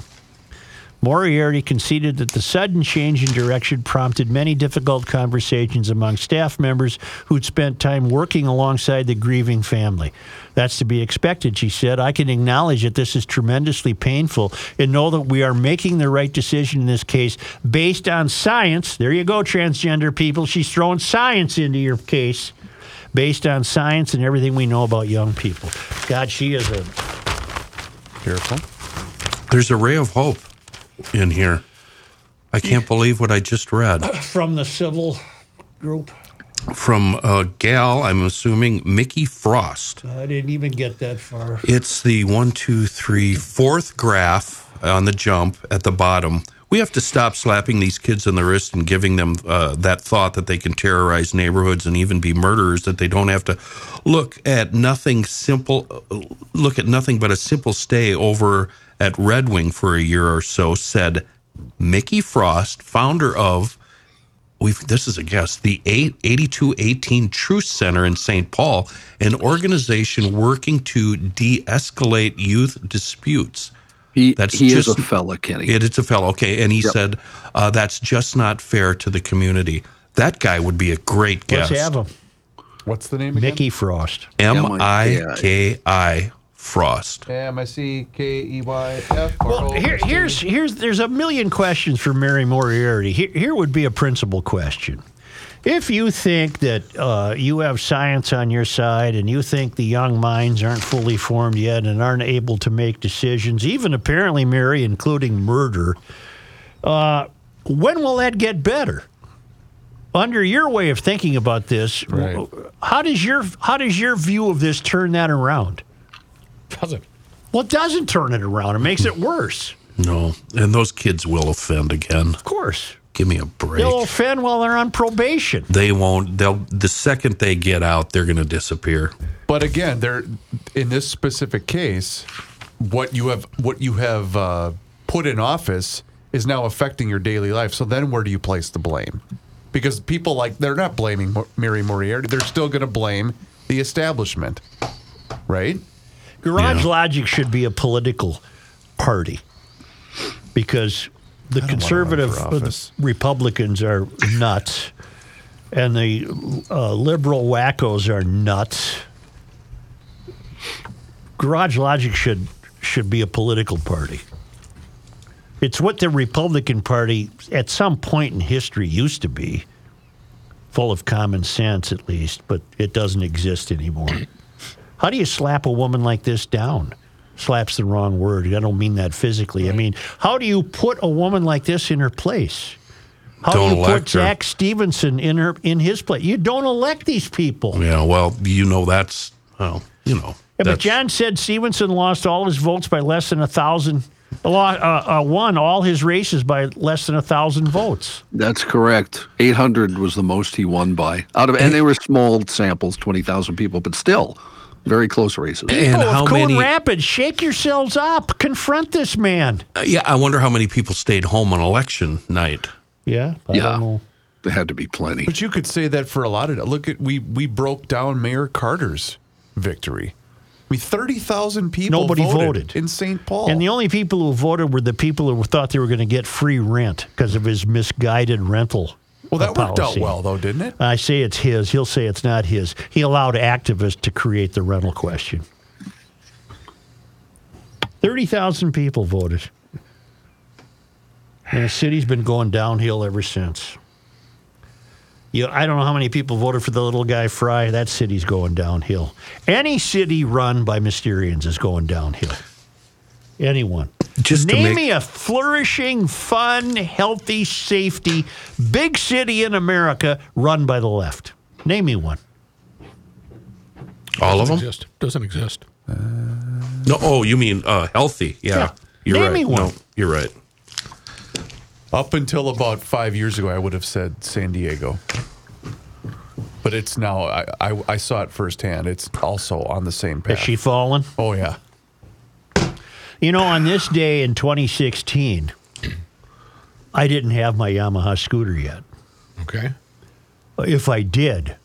Moriarty conceded that the sudden change in direction prompted many difficult conversations among staff members who'd spent time working alongside the grieving family. That's to be expected, she said. I can acknowledge that this is tremendously painful and know that we are making the right decision in this case based on science. There you go, transgender people. She's throwing science into your case based on science and everything we know about young people. God, she is a... Careful. There's a ray of hope in here. I can't believe what I just read. From the civil group? From a gal, I'm assuming, Mickey Frost. I didn't even get that far. It's the one, two, three, fourth graph on the jump at the bottom. We have to stop slapping these kids on the wrist and giving them uh, that thought that they can terrorize neighborhoods and even be murderers, that they don't have to look at nothing simple, look at nothing but a simple stay over at Red Wing for a year or so, said Mickey Frost, founder of, we've, this is a guess, the eighty-two eighteen Truth Center in Saint Paul, an organization working to de-escalate youth disputes. He, that's he just, is a fellow, Kenny. It, it's a fellow, okay. And he yep. said, uh, that's just not fair to the community. That guy would be a great guest. Let's have him. What's the name again? Mickey Frost. M I K I Frost. M I C K E Y F. Well, here, here's, here's, there's a million questions for Mary Moriarty. Here, here would be a principal question. If you think that uh, you have science on your side and you think the young minds aren't fully formed yet and aren't able to make decisions, even apparently, Mary, including murder, uh, when will that get better? Under your way of thinking about this, right. how does your how does your view of this turn that around? Doesn't. Well, it doesn't turn it around. It makes it worse. No, and those kids will offend again. Of course. Give me a break. They'll offend while they're on probation. They won't. They'll the second they get out, they're going to disappear. But again, they're in this specific case, what you have what you have uh, put in office is now affecting your daily life. So then, where do you place the blame? Because people like they're not blaming Mary Moriarty. They're still going to blame the establishment, right? Garage yeah. Logic should be a political party because. The conservative uh, Republicans are nuts, and the uh, liberal wackos are nuts. Garage Logic should should be a political party. It's what the Republican Party at some point in history used to be, full of common sense at least, but it doesn't exist anymore. How do you slap a woman like this down? Slap's the wrong word. I don't mean that physically. Right. I mean, how do you put a woman like this in her place? How don't do you elect put her. Zach Stevenson in her in his place? You don't elect these people. Yeah, well, you know that's, well, you know. Yeah, but John said Stevenson lost all his votes by less than a thousand. Uh, uh, won all his races by less than a thousand votes. That's correct. Eight hundred was the most he won by. Out of and they were small samples, twenty thousand people, but still. Very close races. People and how of Coon many, Rapids, shake yourselves up. Confront this man. Uh, yeah, I wonder how many people stayed home on election night. Yeah, I yeah. don't know. There had to be plenty. But you could say that for a lot of look at we we broke down Mayor Carter's victory. We thirty thousand people. Nobody voted, voted in Saint Paul, and the only people who voted were the people who thought they were going to get free rent because of his misguided rental. Well, that worked out well, though, didn't it? I say it's his. He'll say it's not his. He allowed activists to create the rental question. thirty thousand people voted. And the city's been going downhill ever since. You know, I don't know how many people voted for the little guy Fry. That city's going downhill. Any city run by Mysterians is going downhill. Anyone. Just Name make- me a flourishing, fun, healthy, safety, big city in America run by the left. Name me one. All of them? Exist. Doesn't exist. Uh, no. Oh, you mean uh, healthy. Yeah. yeah. You're Name right. me one. No, you're right. Up until about five years ago, I would have said San Diego. But it's now, I, I, I saw it firsthand. It's also on the same path. Has she fallen? Oh, yeah. You know, on this day in twenty sixteen, I didn't have my Yamaha scooter yet. Okay. If I did,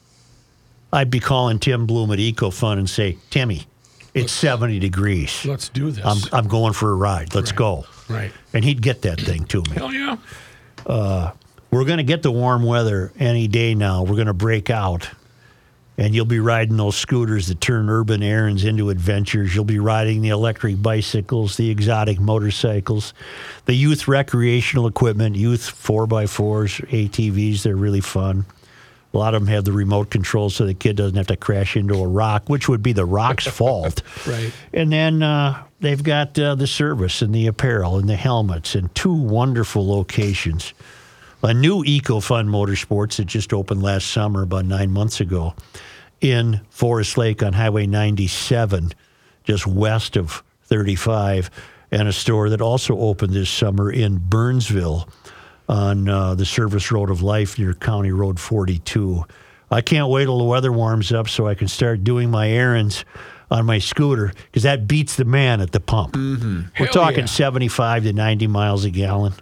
I'd be calling Tim Bloom at EcoFund and say, Timmy, it's let's, seventy degrees. Let's do this. I'm, I'm going for a ride. Let's right. go. Right. And he'd get that thing to me. Hell yeah. Uh, we're going to get the warm weather any day now. We're going to break out. And you'll be riding those scooters that turn urban errands into adventures. You'll be riding the electric bicycles, the exotic motorcycles, the youth recreational equipment, youth four by fours, A T Vs. They're really fun. A lot of them have the remote control so the kid doesn't have to crash into a rock, which would be the rock's fault. Right. And then uh, they've got uh, the service and the apparel and the helmets and two wonderful locations. A new EcoFun Motorsports that just opened last summer, about nine months ago, in Forest Lake on Highway ninety-seven, just west of thirty-five, and a store that also opened this summer in Burnsville on uh, the Service Road of Life near County Road forty-two. I can't wait till the weather warms up so I can start doing my errands on my scooter, because that beats the man at the pump. Mm-hmm. We're Hell talking yeah. seventy-five to ninety miles a gallon.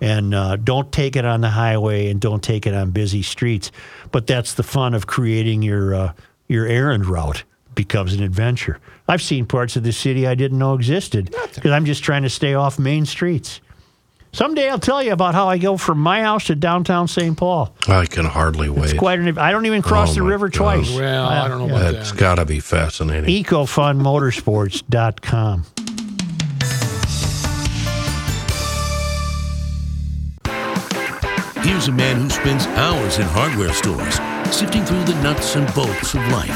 And uh, don't take it on the highway, and don't take it on busy streets. But that's the fun of creating your uh, your errand route. Becomes an adventure. I've seen parts of the city I didn't know existed because I'm just trying to stay off main streets. Someday I'll tell you about how I go from my house to downtown Saint Paul. I can hardly wait. It's quite an, I don't even cross oh the river God. twice. Well, I, I don't know yeah. about that. It's got to be fascinating. EcoFun Motorsports dot com. Here's a man who spends hours in hardware stores, sifting through the nuts and bolts of life.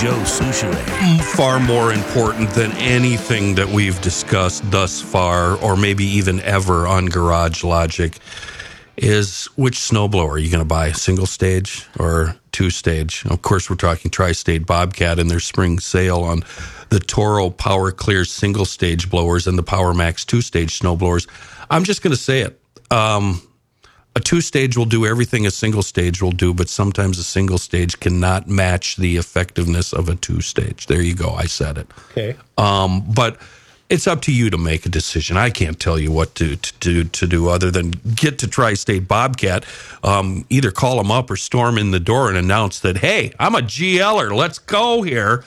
Joe Sushiro. Far more important than anything that we've discussed thus far, or maybe even ever on Garage Logic, is which snowblower are you going to buy, single stage or two stage? Of course, we're talking Tri-State Bobcat and their spring sale on the Toro Power Clear single stage blowers and the Power Max two stage snowblowers. I'm just going to say it. Um... A two-stage will do everything a single-stage will do, but sometimes a single-stage cannot match the effectiveness of a two-stage. There you go. I said it. Okay. Um, but it's up to you to make a decision. I can't tell you what to to, to, to do other than get to Tri-State Bobcat, um, either call them up or storm in the door and announce that, hey, I'm a GLer. Let's go here.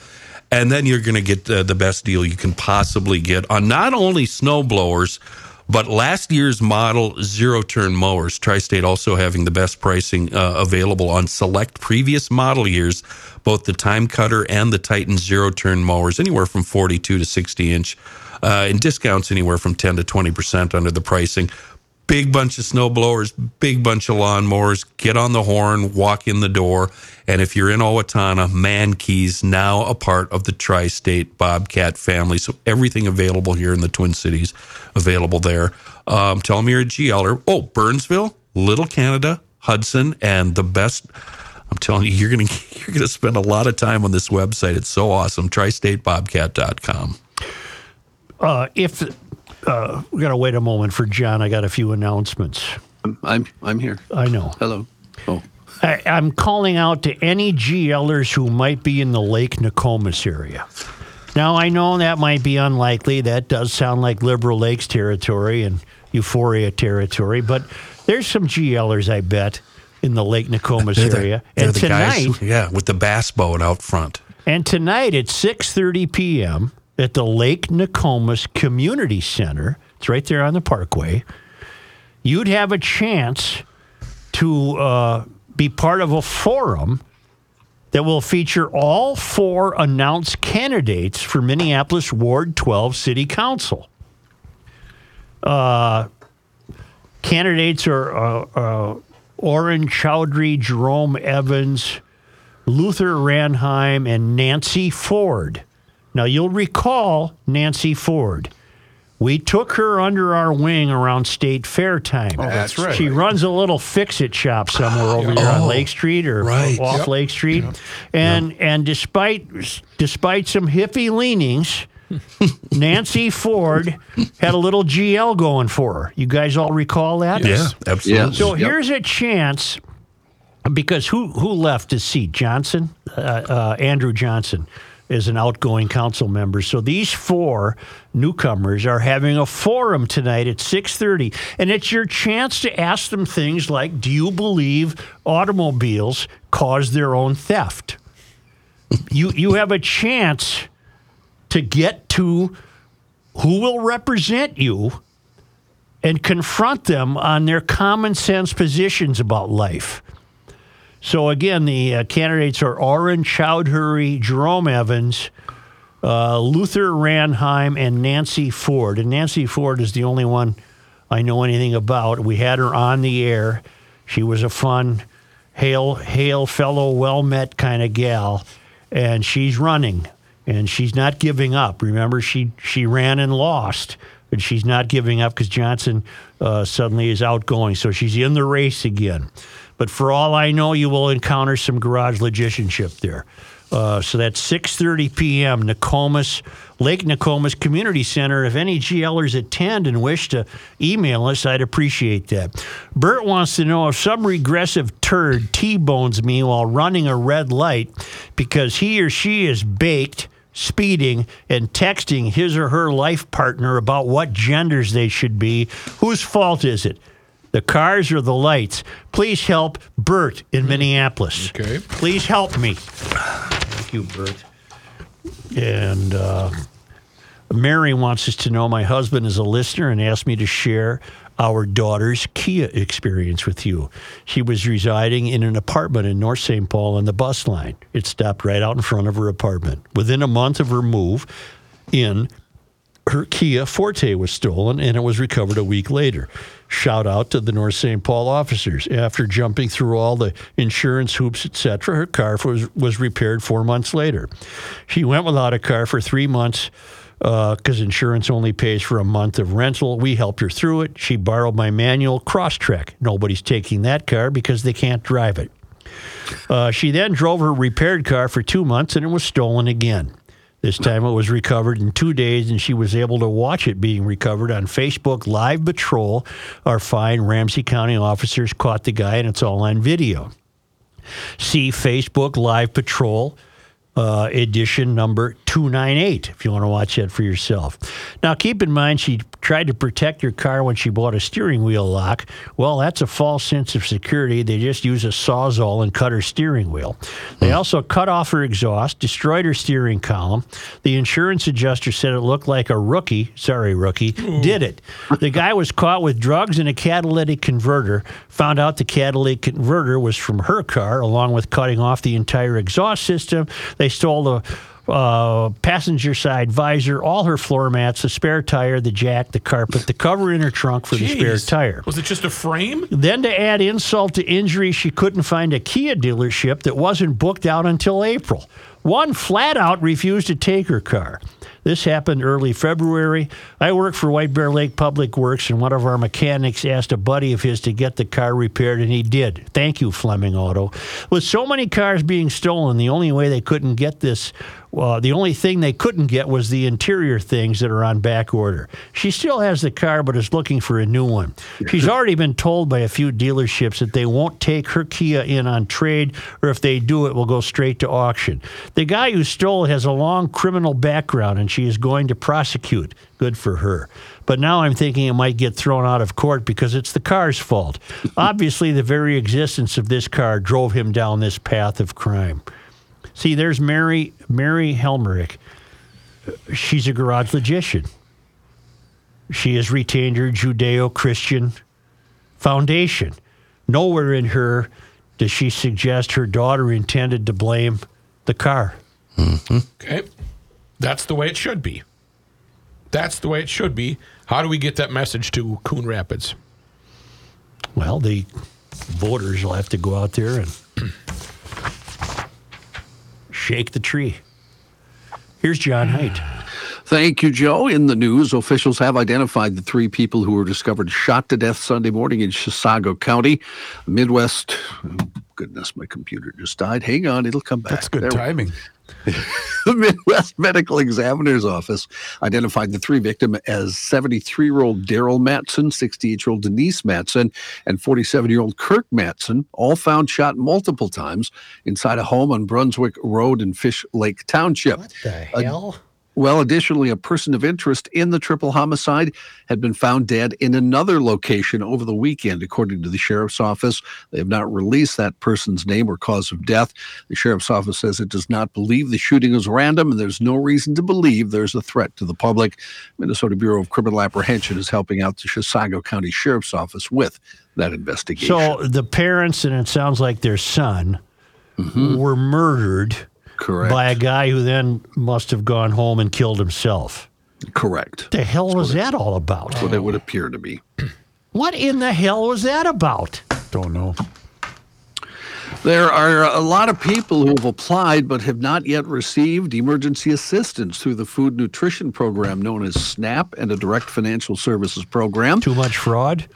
And then you're going to get uh, the best deal you can possibly get on not only snowblowers, but last year's model zero-turn mowers. Tri-State also having the best pricing uh, available on select previous model years, both the Time Cutter and the Titan zero-turn mowers, anywhere from forty-two to sixty inch, uh, and discounts anywhere from ten to twenty percent under the pricing. Big bunch of snow blowers, big bunch of lawnmowers. Get on the horn, walk in the door. And if you're in Owatonna, Mankeys, now a part of the Tri-State Bobcat family. So everything available here in the Twin Cities, available there. Um, tell them you're a GLer. Oh, Burnsville, Little Canada, Hudson, and the best. I'm telling you, you're going to you're gonna spend a lot of time on this website. It's so awesome. Tri State Bobcat dot com. Uh, if... Uh, we got to wait a moment for John. I got a few announcements. I'm I'm, I'm here. I know. Hello. Oh. I, I'm calling out to any GLers who might be in the Lake Nokomis area. Now, I know that might be unlikely. That does sound like Liberal Lakes territory and Euphoria territory, but there's some GLers, I bet, in the Lake Nokomis they're area. The, and the tonight, guys, yeah, with the bass boat out front. And tonight at six thirty p.m., at the Lake Nokomis Community Center, it's right there on the parkway, you'd have a chance to uh, be part of a forum that will feature all four announced candidates for Minneapolis Ward twelve City Council. Uh, candidates are uh, uh, Oren Chowdhury, Jerome Evans, Luther Ranheim, and Nancy Ford. Now, you'll recall Nancy Ford. We took her under our wing around State Fair time. Oh, that's right. She runs a little fix-it shop somewhere over yeah. here oh, on Lake Street or right. off yep. Lake Street. Yep. And yep. and despite despite some hippie leanings, Nancy Ford had a little G L going for her. You guys all recall that? Yes. Yeah, absolutely. Yes. So yep. here's a chance, because who, who left his seat? Johnson? Uh, uh, Andrew Johnson is an outgoing council member. So these four newcomers are having a forum tonight at six thirty, and it's your chance to ask them things like, do you believe automobiles cause their own theft? you you have a chance to get to who will represent you and confront them on their common sense positions about life. So, again, the uh, candidates are Oren Chowdhury, Jerome Evans, uh, Luther Ranheim, and Nancy Ford. And Nancy Ford is the only one I know anything about. We had her on the air. She was a fun, hail, hail fellow, well-met kind of gal. And she's running, and she's not giving up. Remember, she, she ran and lost. And she's not giving up because Johnson uh, suddenly is outgoing. So she's in the race again. But for all I know, you will encounter some garage logicianship there. Uh, so that's six thirty p.m., Nokomis, Lake Nokomis Community Center. If any GLers attend and wish to email us, I'd appreciate that. Bert wants to know if some regressive turd T-bones me while running a red light because he or she is baked, speeding, and texting his or her life partner about what genders they should be. Whose fault is it? The cars or the lights? Please help Bert in Minneapolis. Okay. Please help me. Thank you, Bert. And uh, Mary wants us to know my husband is a listener and asked me to share our daughter's Kia experience with you. She was residing in an apartment in North Saint Paul on the bus line. It stopped right out in front of her apartment. Within a month of her move in, her Kia Forte was stolen, and it was recovered a week later. Shout out to the North Saint Paul officers. After jumping through all the insurance hoops, et cetera, her car was, was repaired four months later. She went without a car for three months because uh, insurance only pays for a month of rental. We helped her through it. She borrowed my manual Crosstrek. Nobody's taking that car because they can't drive it. Uh, she then drove her repaired car for two months, and it was stolen again. This time it was recovered in two days, and she was able to watch it being recovered on Facebook Live Patrol. Our fine Ramsey County officers caught the guy, and it's all on video. See Facebook Live Patrol uh, edition number two ninety-eight if you want to watch that for yourself. Now, keep in mind she tried to protect her car when she bought a steering wheel lock. Well, that's a false sense of security. They just use a Sawzall and cut her steering wheel. They also cut off her exhaust, destroyed her steering column. The insurance adjuster said it looked like a rookie, sorry, rookie, did it. The guy was caught with drugs and a catalytic converter. Found out the catalytic converter was from her car, along with cutting off the entire exhaust system. They stole the Uh, passenger side visor, all her floor mats, the spare tire, the jack, the carpet, the cover in her trunk for Jeez. the spare tire. Was it just a frame? Then to add insult to injury, she couldn't find a Kia dealership that wasn't booked out until April. One flat out refused to take her car. This happened early February. I work for White Bear Lake Public Works, and one of our mechanics asked a buddy of his to get the car repaired, and he did. Thank you, Fleming Auto. With so many cars being stolen, the only way they couldn't get this, uh, the only thing they couldn't get was the interior things that are on back order. She still has the car, but is looking for a new one. She's already been told by a few dealerships that they won't take her Kia in on trade, or if they do, it will go straight to auction. The guy who stole has a long criminal background, and she is going to prosecute. Good for her. But now I'm thinking it might get thrown out of court because it's the car's fault. Obviously, the very existence of this car drove him down this path of crime. See, there's Mary Mary Helmerich. She's a garage logician. She has retained her Judeo-Christian foundation. Nowhere in her does she suggest her daughter intended to blame the car. Mm-hmm. Okay. That's the way it should be. That's the way it should be. How do we get that message to Coon Rapids? Well, the voters will have to go out there and shake the tree. Here's John Haidt. Thank you, Joe. In the news, officials have identified the three people who were discovered shot to death Sunday morning in Chisago County, Midwest. Oh, goodness, my computer just died. Hang on, it'll come back. That's good there timing. The Midwest Medical Examiner's Office identified the three victims as seventy-three-year-old Daryl Matson, sixty-eight-year-old Denise Matson, and forty-seven-year-old Kirk Matson, all found shot multiple times inside a home on Brunswick Road in Fish Lake Township. What the hell? A Well, additionally, a person of interest in the triple homicide had been found dead in another location over the weekend. According to the sheriff's office, they have not released that person's name or cause of death. The sheriff's office says it does not believe the shooting was random, and there's no reason to believe there's a threat to the public. Minnesota Bureau of Criminal Apprehension is helping out the Chisago County Sheriff's Office with that investigation. So the parents, and it sounds like their son, mm-hmm. were murdered. Correct. By a guy who then must have gone home and killed himself. Correct. What the hell was that all about? That's what it would appear to be. What in the hell was that about? Don't know. There are a lot of people who have applied but have not yet received emergency assistance through the food nutrition program known as SNAP and a direct financial services program. Too much fraud?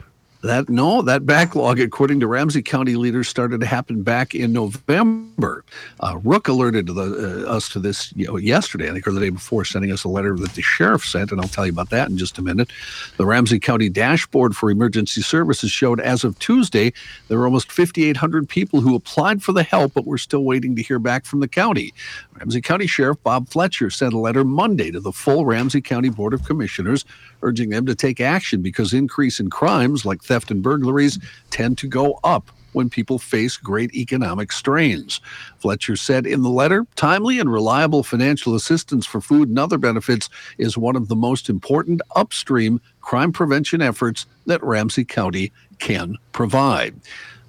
That no, that backlog, according to Ramsey County leaders, started to happen back in November. Uh, Rook alerted the, uh, us to this you know, yesterday, I think, or the day before, sending us a letter that the sheriff sent, and I'll tell you about that in just a minute. The Ramsey County dashboard for emergency services showed as of Tuesday, there were almost fifty-eight hundred people who applied for the help, but we're still waiting to hear back from the county. Ramsey County Sheriff Bob Fletcher sent a letter Monday to the full Ramsey County Board of Commissioners, urging them to take action because increase in crimes like theft and burglaries tend to go up when people face great economic strains. Fletcher said in the letter, timely and reliable financial assistance for food and other benefits is one of the most important upstream crime prevention efforts that Ramsey County can provide.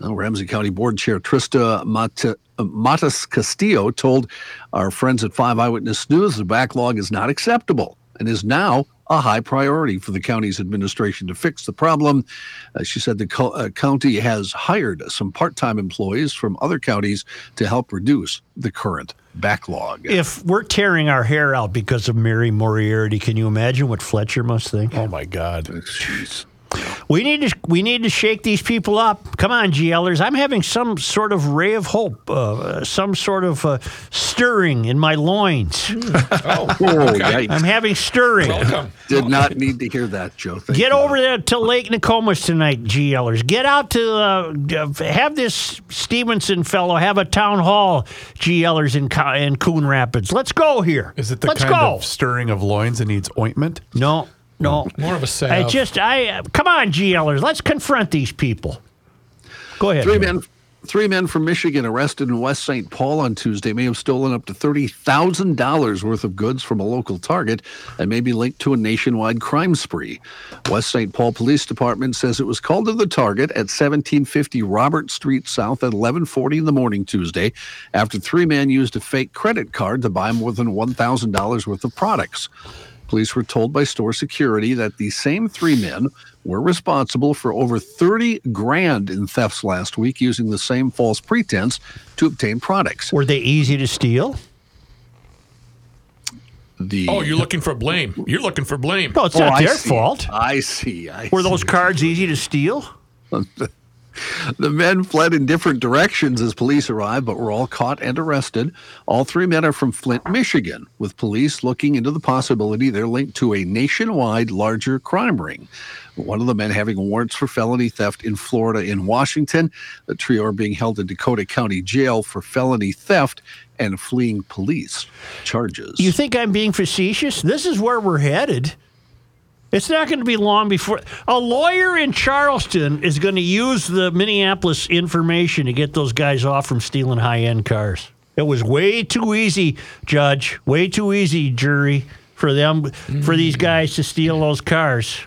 Now, Ramsey County Board Chair Trista Mata, Matas Castillo told our friends at Five Eyewitness News the backlog is not acceptable and is now a high priority for the county's administration to fix the problem. Uh, she said the co- uh, county has hired some part-time employees from other counties to help reduce the current backlog. If we're tearing our hair out because of Mary Moriarty, can you imagine what Fletcher must think? Oh, my God. Jeez. We need to we need to shake these people up. Come on, GLers. I'm having some sort of ray of hope, uh, some sort of uh, stirring in my loins. oh, oh okay. I'm having stirring. Welcome. Did not need to hear that, Joe. Thank Get you. over there to Lake Nokomis tonight, GLers. Get out to uh, have this Stevenson fellow have a town hall, GLers in, Co- in Coon Rapids. Let's go here. Is it the Let's kind go. of stirring of loins that needs ointment? No. No, more of a sale. I just, I come on, GLers, let's confront these people. Go ahead. Three men, three men from Michigan arrested in West Saint Paul on Tuesday may have stolen up to thirty thousand dollars worth of goods from a local Target and may be linked to a nationwide crime spree. West Saint Paul Police Department says it was called to the Target at seventeen fifty Robert Street South at eleven forty in the morning Tuesday after three men used a fake credit card to buy more than one thousand dollars worth of products. Police were told by store security that the same three men were responsible for over thirty grand in thefts last week using the same false pretense to obtain products. Were they easy to steal? The oh, you're looking for blame. You're looking for blame. No, it's oh, not I their see. fault. I see. I were those see. cards easy to steal? The men fled in different directions as police arrived, but were all caught and arrested. All three men are from Flint, Michigan, with police looking into the possibility they're linked to a nationwide larger crime ring. One of the men having warrants for felony theft in Florida and Washington. The trio are being held in Dakota County Jail for felony theft and fleeing police charges. You think I'm being facetious? This is where we're headed. It's not going to be long before a lawyer in Charleston is going to use the Minneapolis information to get those guys off from stealing high-end cars. It was way too easy, Judge, way too easy, jury, for them, for these guys to steal those cars.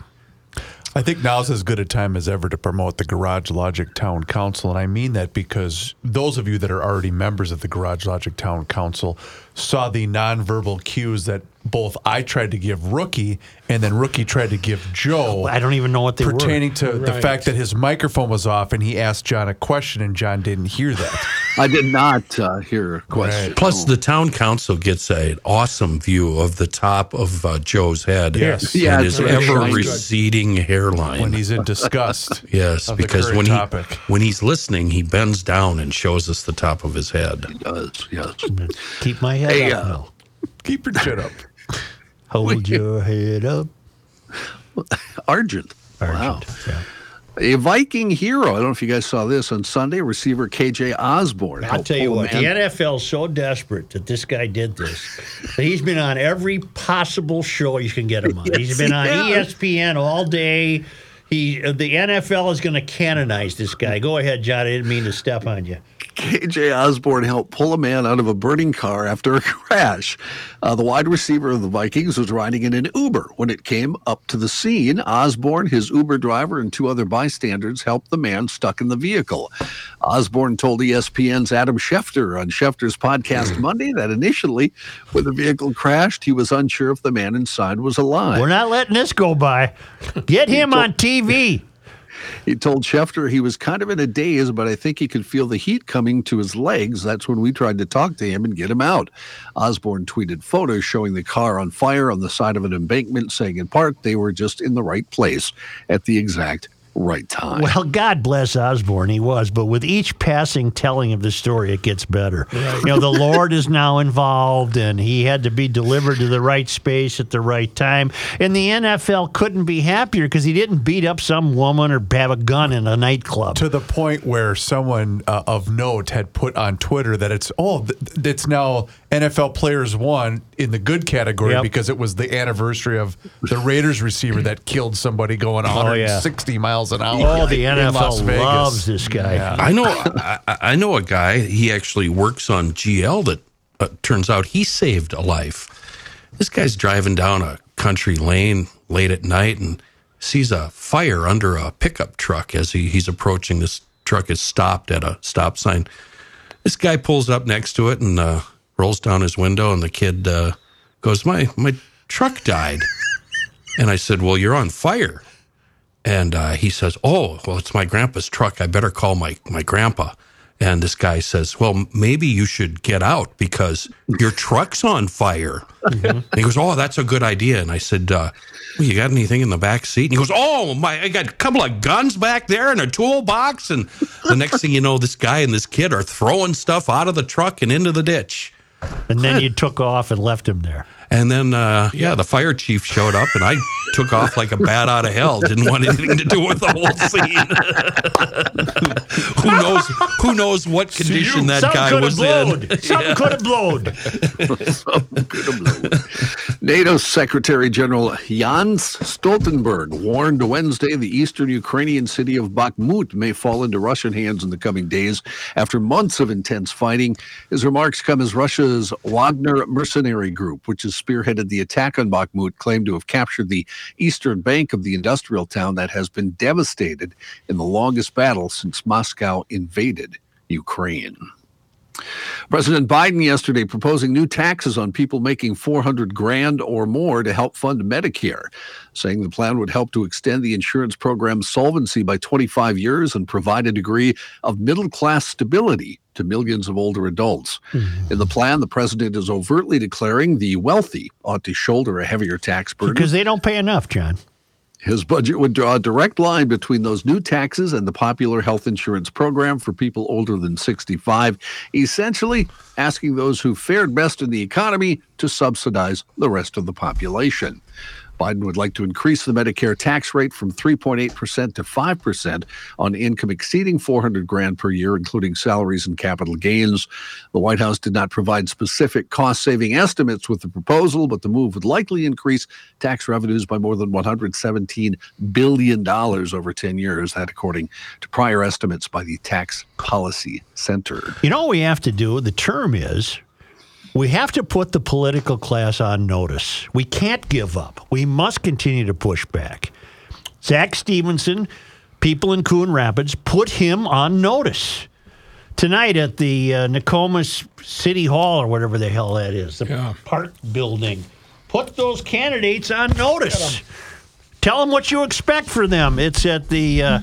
I think now's as good a time as ever to promote the Garage Logic Town Council, and I mean that because those of you that are already members of the Garage Logic Town Council saw the nonverbal cues that both I tried to give Rookie and then Rookie tried to give Joe. I don't even know what they were. Pertaining to right. the fact that his microphone was off and he asked John a question and John didn't hear that. I did not uh, hear a question. Right. Plus, oh. the town council gets an awesome view of the top of uh, Joe's head. Yes. And yeah, his ever-receding hairline. When he's in disgust. Yes, because when, he, when he's listening, he bends down and shows us the top of his head. He does, yes. Keep my head hey, up, uh, no. Keep your chin up. Hold your head up. Argent. Argent. Wow. Yeah. A Viking hero. I don't know if you guys saw this on Sunday. Receiver K J Osborne. I'll tell you what, man. The N F L's so desperate that this guy did this. He's been on every possible show you can get him on. Yes, He's been on yeah. E S P N all day. He, the N F L is going to canonize this guy. Go ahead, John. I didn't mean to step on you. K J Osborne helped pull a man out of a burning car after a crash. Uh, the wide receiver of the Vikings was riding in an Uber when it came up to the scene. Osborne, his Uber driver, and two other bystanders helped the man stuck in the vehicle. Osborne told E S P N's Adam Schefter on Schefter's podcast Monday that initially, when the vehicle crashed, he was unsure if the man inside was alive. We're not letting this go by. Get him on T V. He told Schefter he was kind of in a daze, but I think he could feel the heat coming to his legs. That's when we tried to talk to him and get him out. Osborne tweeted photos showing the car on fire on the side of an embankment, saying in part they were just in the right place at the exact right time. Well, God bless Osborne, he was, but with each passing telling of the story, it gets better. Right. You know, the Lord is now involved, and he had to be delivered to the right space at the right time. And the N F L couldn't be happier because he didn't beat up some woman or have a gun in a nightclub. To the point where someone uh, of note had put on Twitter that it's, oh, it's now N F L Players One in the good category yep. because it was the anniversary of the Raiders receiver that killed somebody going one hundred sixty oh, yeah. miles an hour. Oh, the N F L loves this guy. Yeah. I know. I, I know a guy. He actually works on G L. That uh, turns out he saved a life. This guy's driving down a country lane late at night and sees a fire under a pickup truck as he, he's approaching. This truck is stopped at a stop sign. This guy pulls up next to it and uh, rolls down his window, and the kid uh, goes, "My my truck died." And I said, "Well, you're on fire." And uh, he says, oh, well, it's my grandpa's truck. I better call my, my grandpa. And this guy says, well, maybe you should get out because your truck's on fire. Mm-hmm. And he goes, oh, that's a good idea. And I said, uh, well, you got anything in the back seat? And he goes, oh, my, I got a couple of guns back there and a toolbox. And the next thing you know, this guy and this kid are throwing stuff out of the truck and into the ditch. And then you took off and left him there. And then, uh, yeah, the fire chief showed up, and I took off like a bat out of hell. Didn't want anything to do with the whole scene. Who knows? Who knows what condition you, that guy was blowed. in? Something yeah. could have blowed. Something could have blowed. NATO Secretary General Jens Stoltenberg warned Wednesday the eastern Ukrainian city of Bakhmut may fall into Russian hands in the coming days after months of intense fighting. His remarks come as Russia's Wagner mercenary group, which is spearheaded the attack on Bakhmut, claimed to have captured the eastern bank of the industrial town that has been devastated in the longest battle since Moscow invaded Ukraine. President Biden yesterday proposing new taxes on people making four hundred grand or more to help fund Medicare, saying the plan would help to extend the insurance program's solvency by twenty-five years and provide a degree of middle-class stability to millions of older adults. Mm-hmm. In the plan, the president is overtly declaring the wealthy ought to shoulder a heavier tax burden. Because they don't pay enough, John. His budget would draw a direct line between those new taxes and the popular health insurance program for people older than sixty-five, essentially asking those who fared best in the economy to subsidize the rest of the population. Biden would like to increase the Medicare tax rate from three point eight percent to five percent on income exceeding four hundred grand per year, including salaries and capital gains. The White House did not provide specific cost-saving estimates with the proposal, but the move would likely increase tax revenues by more than one hundred seventeen billion dollars over ten years, that according to prior estimates by the Tax Policy Center. You know what we have to do? The term is... we have to put the political class on notice. We can't give up. We must continue to push back. Zach Stevenson, people in Coon Rapids, put him on notice. Tonight at the uh, Nokomis City Hall or whatever the hell that is, the yeah. park building, put those candidates on notice. Tell them what you expect for them. It's at the uh,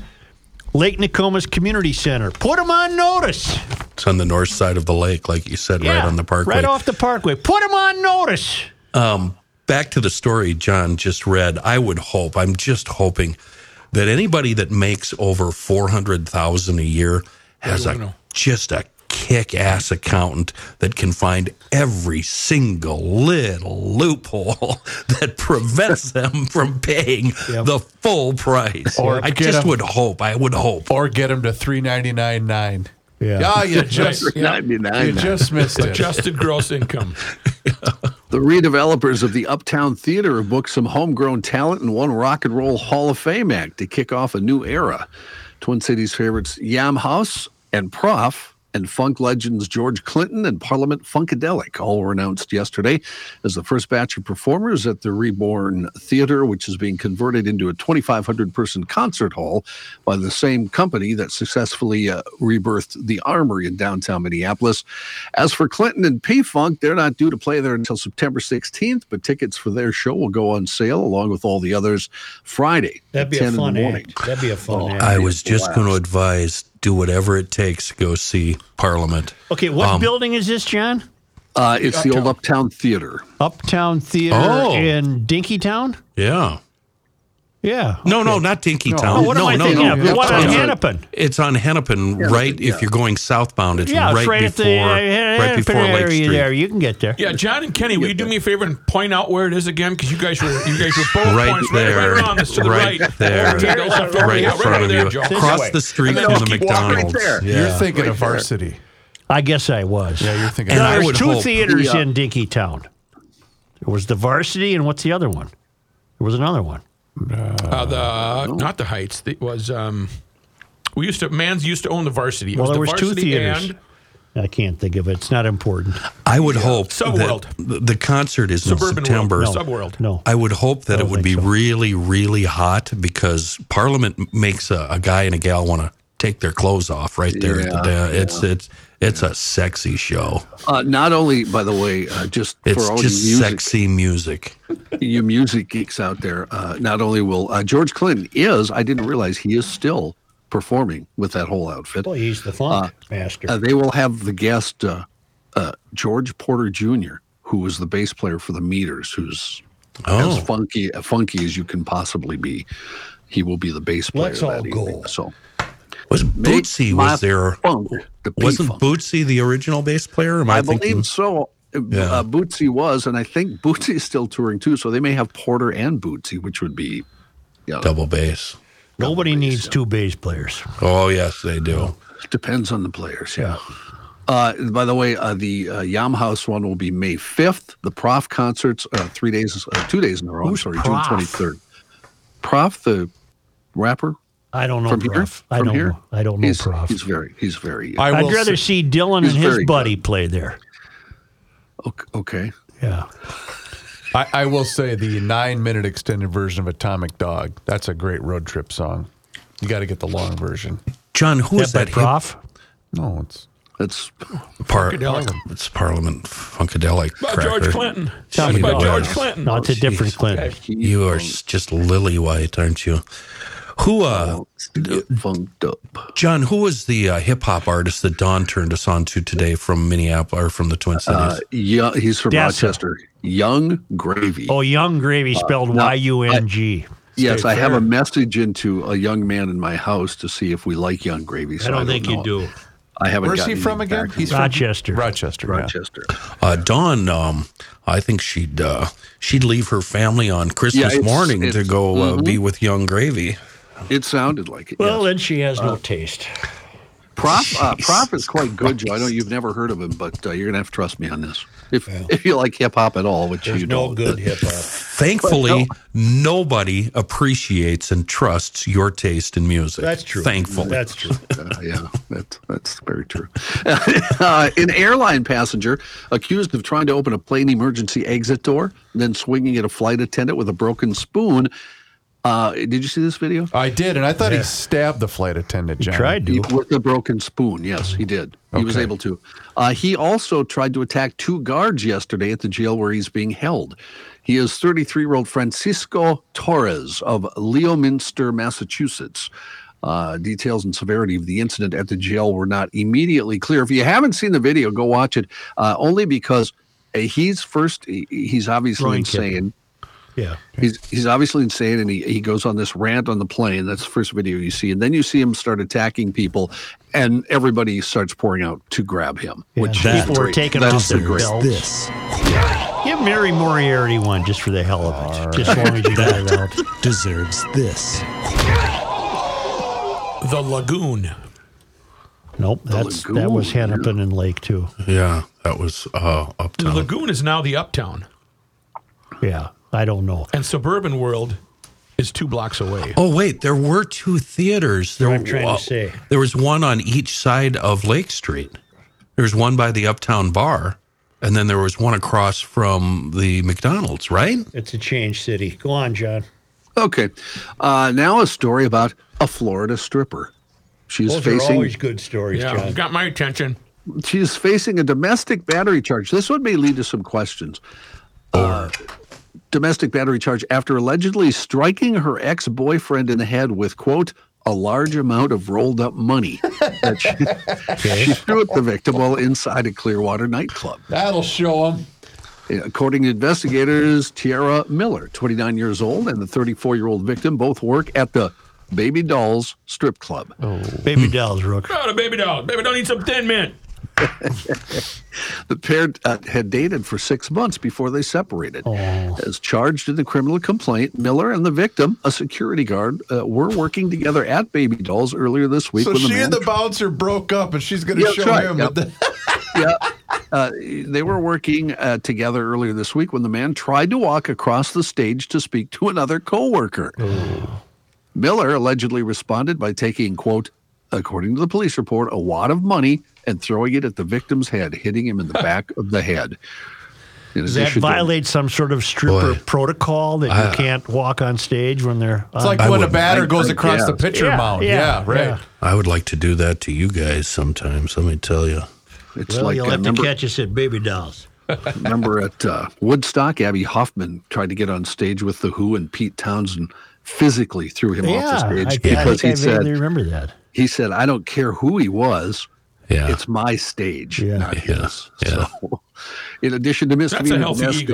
Lake Nokomis Community Center. Put them on notice. It's on the north side of the lake, like you said, yeah, right on the parkway. Right off the parkway. Put them on notice. Um, back to the story John just read. I would hope, I'm just hoping, that anybody that makes over four hundred thousand dollars a year has a, just a kick-ass accountant that can find every single little loophole that prevents them from paying yep. the full price. Or I just them, would hope. I would hope. Or get them to three ninety-nine nine. Yeah. Oh, you just, you know, you just missed it. Adjusted gross income. The redevelopers of the Uptown Theater have booked some homegrown talent and one Rock and Roll Hall of Fame act to kick off a new era. Twin Cities favorites Yam House and Prof and funk legends George Clinton and Parliament Funkadelic all were announced yesterday as the first batch of performers at the Reborn Theater, which is being converted into a twenty-five hundred person concert hall by the same company that successfully uh, rebirthed the Armory in downtown Minneapolis. As for Clinton and P-Funk, they're not due to play there until September sixteenth, but tickets for their show will go on sale along with all the others Friday. That'd be a fun act. That'd be a fun act. I was just going to advise... do whatever it takes to go see Parliament. Okay, what um, building is this, John? Uh, it's Uptown. The old Uptown Theater. Uptown Theater oh. in Dinkytown? Yeah. Yeah. Okay. No, no, not Dinkytown. No, oh, what am no, I no, thinking no, of? No. What on Hennepin? It's on Hennepin, yeah, right? Yeah. If you're going southbound, it's yeah, right, right before, the, uh, right before Lake Street. There. You can get there. Yeah, John and Kenny, will you do me a favor and point out where it is again? Because you guys were you guys were both right points there, right around this to the right. Right there. Right in front of you. Across the street from the McDonald's. Right yeah. You're thinking right of Varsity. There. I guess I was. Yeah, you're thinking of Varsity. There were two theaters in Dinkytown. There was the Varsity, and what's the other one? There was another one. Uh, uh, the no. Not the Heights. It was um, we used to. Mans used to own the Varsity. It well, was there the was Varsity two theaters. And I can't think of it. It's not important. I would yeah. hope Subworld. That the concert is Suburban in September. No. Subworld. No, I would hope that it would be so. really, really hot because Parliament makes a, a guy and a gal want to take their clothes off right there. Yeah, at the, uh, yeah. It's it's. It's a sexy show. Uh, not only, by the way, uh, just it's for all just you music, sexy music. You music geeks out there, uh, not only will uh, George Clinton is, I didn't realize he is still performing with that whole outfit. Well, he's the funk uh, master. Uh, they will have the guest uh, uh, George Porter Junior, who was the bass player for the Meters, who's oh. as funky, funky as you can possibly be. He will be the bass player. Let's that all evening, go. So. Was Bootsy was there? Funk, the wasn't funk. Bootsy the original bass player? Am I, I thinking, believe so. Yeah. Uh, Bootsy was, and I think Bootsy is still touring too. So they may have Porter and Bootsy, which would be you know, double bass. Nobody double bass, needs yeah. two bass players. Oh yes, they do. Depends on the players. Yeah. yeah. Uh, by the way, uh, the uh, Yam House one will be May fifth. The Prof concerts, uh, three days, uh, two days in a row. Who's I'm sorry, Prof? June twenty-third. Prof, the rapper. I don't know, From Prof. Here? I, don't know. I don't know, he's, Prof. He's very, he's very. Uh, I'd rather see, see Dylan and his buddy good. play there. Okay. Yeah. I, I will say the nine-minute extended version of Atomic Dog. That's a great road trip song. You got to get the long version. John, who is that? That Prof? Hip? No, it's it's Par- Funkadelic. It's Parliament Funkadelic. By George Clinton. By George Clinton. Clinton. No, it's a different oh, Clinton. You are just lily white, aren't you? Who, uh, funked up. John, who was the uh, hip-hop artist that Don turned us on to today from Minneapolis, or from the Twin Cities? Uh, yeah, he's from That's Rochester. A- Young Gravy. Oh, Young Gravy, spelled uh, no, Y U N G. I, yes, fair. I have a message into a young man in my house to see if we like Young Gravy. So I don't, I don't think know. you do. I haven't Where's he from again? He's Rochester. From Rochester. Rochester. Yeah. Uh, Dawn, um, I think she'd uh, she'd leave her family on Christmas yeah, it's, morning it's, to go mm-hmm. uh, be with Young Gravy. It sounded like it. Well, yes. then she has uh, no taste. Prof, uh, Prof is quite good, Joe. I know you've never heard of him, but uh, you're going to have to trust me on this. If well, if you like hip-hop at all, which you don't. There's no good hip-hop. Thankfully, no. nobody appreciates and trusts your taste in music. That's true. Thankfully. That's true. uh, yeah, that's, that's very true. uh, an airline passenger accused of trying to open a plane emergency exit door, then swinging at a flight attendant with a broken spoon. Uh, did you see this video? I did, and I thought yeah. he stabbed the flight attendant, John. He tried to. With a broken spoon, yes, he did. He okay. was able to. Uh, he also tried to attack two guards yesterday at the jail where he's being held. He is thirty-three-year-old Francisco Torres of Leominster, Massachusetts. Uh, details and severity of the incident at the jail were not immediately clear. If you haven't seen the video, go watch it, uh, only because he's first, he's obviously Brian insane. Kevin. Yeah. He's he's obviously insane, and he, he goes on this rant on the plane. That's the first video you see. And then you see him start attacking people, and everybody starts pouring out to grab him. Yeah, which people are taking off their belts. This. Give Mary Moriarty one just for the hell of it. Right. Just wanted you guys out. Deserves this. The Lagoon. Nope, that's that was Hennepin and Lake, too. Yeah, that was uh, Uptown. The Lagoon is now the Uptown. Yeah, I don't know. And Suburban World is two blocks away. Oh, wait, there were two theaters. There, I'm trying uh, to say. There was one on each side of Lake Street. There was one by the Uptown Bar, and then there was one across from the McDonald's, right? It's a change city. Go on, John. Okay, uh, now a story about a Florida stripper. She's Those facing, are always good stories, yeah, John. Got my attention. She's facing a domestic battery charge. This one may lead to some questions. Uh, domestic battery charge after allegedly striking her ex-boyfriend in the head with, quote, a large amount of rolled-up money. That she, okay. she threw at the victim while inside a Clearwater nightclub. That'll show them. According to investigators, Tiara Miller, twenty-nine years old, and the thirty-four-year-old victim both work at the Baby Dolls strip club. Oh. Baby Dolls, Rook. Oh, the Baby Dolls. Baby, don't eat some Thin Mint. The pair uh, had dated for six months before they separated. Oh. As charged in the criminal complaint, Miller and the victim, a security guard, uh, were working together at Baby Dolls earlier this week. So when she the man and the bouncer broke up, and she's going to yeah, show right. him. Yep. yeah. Uh, they were working uh, together earlier this week when the man tried to walk across the stage to speak to another coworker. Oh. Miller allegedly responded by taking, quote, according to the police report, a wad of money and throwing it at the victim's head, hitting him in the back of the head. Does that violate some sort of stripper Boy. protocol that I, you can't walk on stage when they're... It's on, like I when would, a batter I, goes I, across yeah. the pitcher yeah, mound. Yeah, yeah right. Yeah. I would like to do that to you guys sometimes, let me tell you. It's well, like you'll have to number, catch us at Baby Dolls. Remember at uh, Woodstock, Abby Hoffman tried to get on stage with The Who and Pete Townsend physically threw him yeah, off the stage I, because I he said, remember that. He said, I don't care who he was, yeah. it's my stage, yeah. not his. Yeah. So, in addition to misdemeanor domestic,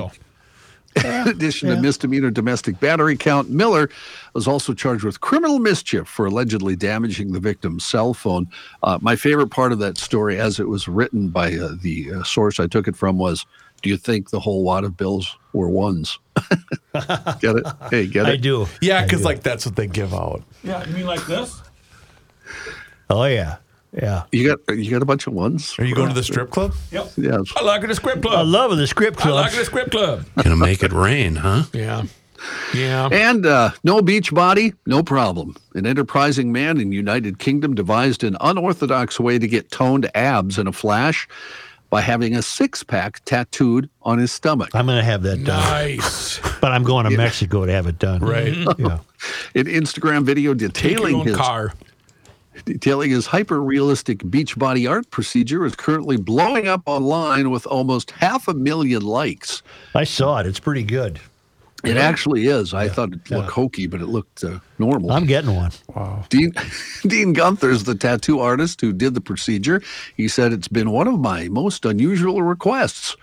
in addition yeah. to misdemeanor domestic battery count, Miller was also charged with criminal mischief for allegedly damaging the victim's cell phone. Uh, my favorite part of that story, as it was written by uh, the uh, source I took it from, was, do you think the whole lot of bills were ones? Get it? Hey, get it? I do. Yeah, because like that's what they give out. Yeah, you mean like this? Oh yeah, yeah. You got you got a bunch of ones. Are you going to the strip club? Yep. Yeah. I like the strip club. I love the strip club. I like the strip club. Gonna make it rain, huh? Yeah. Yeah. And uh, no beach body, no problem. An enterprising man in United Kingdom devised an unorthodox way to get toned abs in a flash by having a six-pack tattooed on his stomach. I'm going to have that done. Nice. But I'm going to yeah. Mexico to have it done. Right. Yeah. An Instagram video detailing his car. detailing his hyper-realistic beach body art procedure is currently blowing up online with almost half a million likes. I saw it. It's pretty good. It yeah. actually is. I yeah. thought it looked yeah. hokey, but it looked uh, normal. I'm getting one. Wow. Dean, Dean Gunther's the tattoo artist who did the procedure. He said, it's been one of my most unusual requests.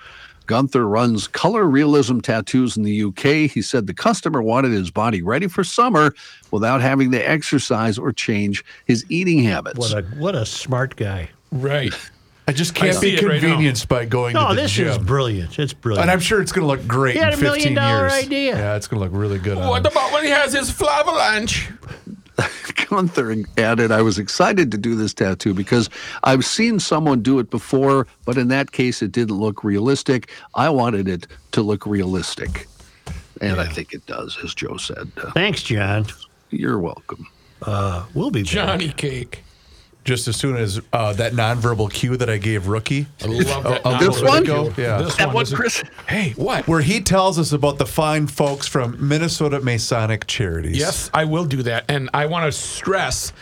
Gunther runs color realism tattoos in the U K. He said the customer wanted his body ready for summer without having to exercise or change his eating habits. What a what a smart guy. Right. I just can't I be convenienced right by going no, to the gym. No, this is brilliant. It's brilliant. And I'm sure it's going to look great in fifteen years. He had a million dollar idea. Yeah, it's going to look really good. What on about him. When he has his flavalanche? Gunther added, I was excited to do this tattoo because I've seen someone do it before, but in that case, it didn't look realistic. I wanted it to look realistic. And yeah. I think it does, as Joe said. Uh, Thanks, John. You're welcome. Uh, we'll be back. Johnny Cake. Just as soon as uh, that nonverbal cue that I gave Rookie. I love that. Uh, this one? Go. Yeah. This that one, one Chris. It, hey, what? Where he tells us about the fine folks from Minnesota Masonic Charities. Yes, I will do that. And I want to stress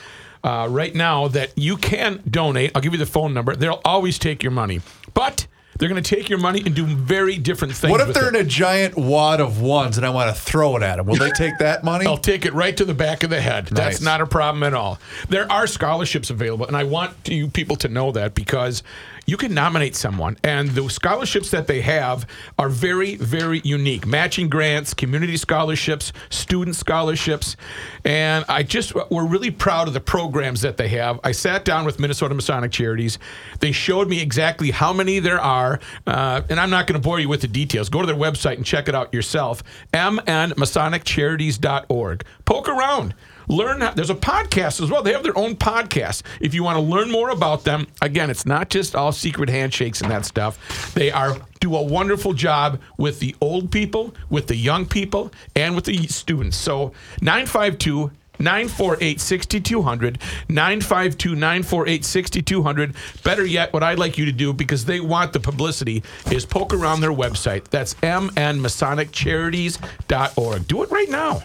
uh, right now that you can donate. I'll give you the phone number. They'll always take your money. But They're going to take your money and do very different things. What if they're it. in a giant wad of ones and I want to throw it at them? Will they take that money? I'll take it right to the back of the head. Nice. That's not a problem at all. There are scholarships available, and I want you people to know that because you can nominate someone, and the scholarships that they have are very, very unique. Matching grants, community scholarships, student scholarships, and I just we're really proud of the programs that they have. I sat down with Minnesota Masonic Charities. They showed me exactly how many there are, uh, and I'm not going to bore you with the details. Go to their website and check it out yourself, m n masonic charities dot org. Poke around. Learn. There's a podcast as well. They have their own podcast. If you want to learn more about them, again, it's not just all secret handshakes and that stuff. They are do a wonderful job with the old people, with the young people, and with the students. So nine five two, nine four eight, six two zero zero, nine five two, nine four eight, six two zero zero. Better yet, what I'd like you to do, because they want the publicity, is poke around their website. That's m n masonic charities dot org. Do it right now.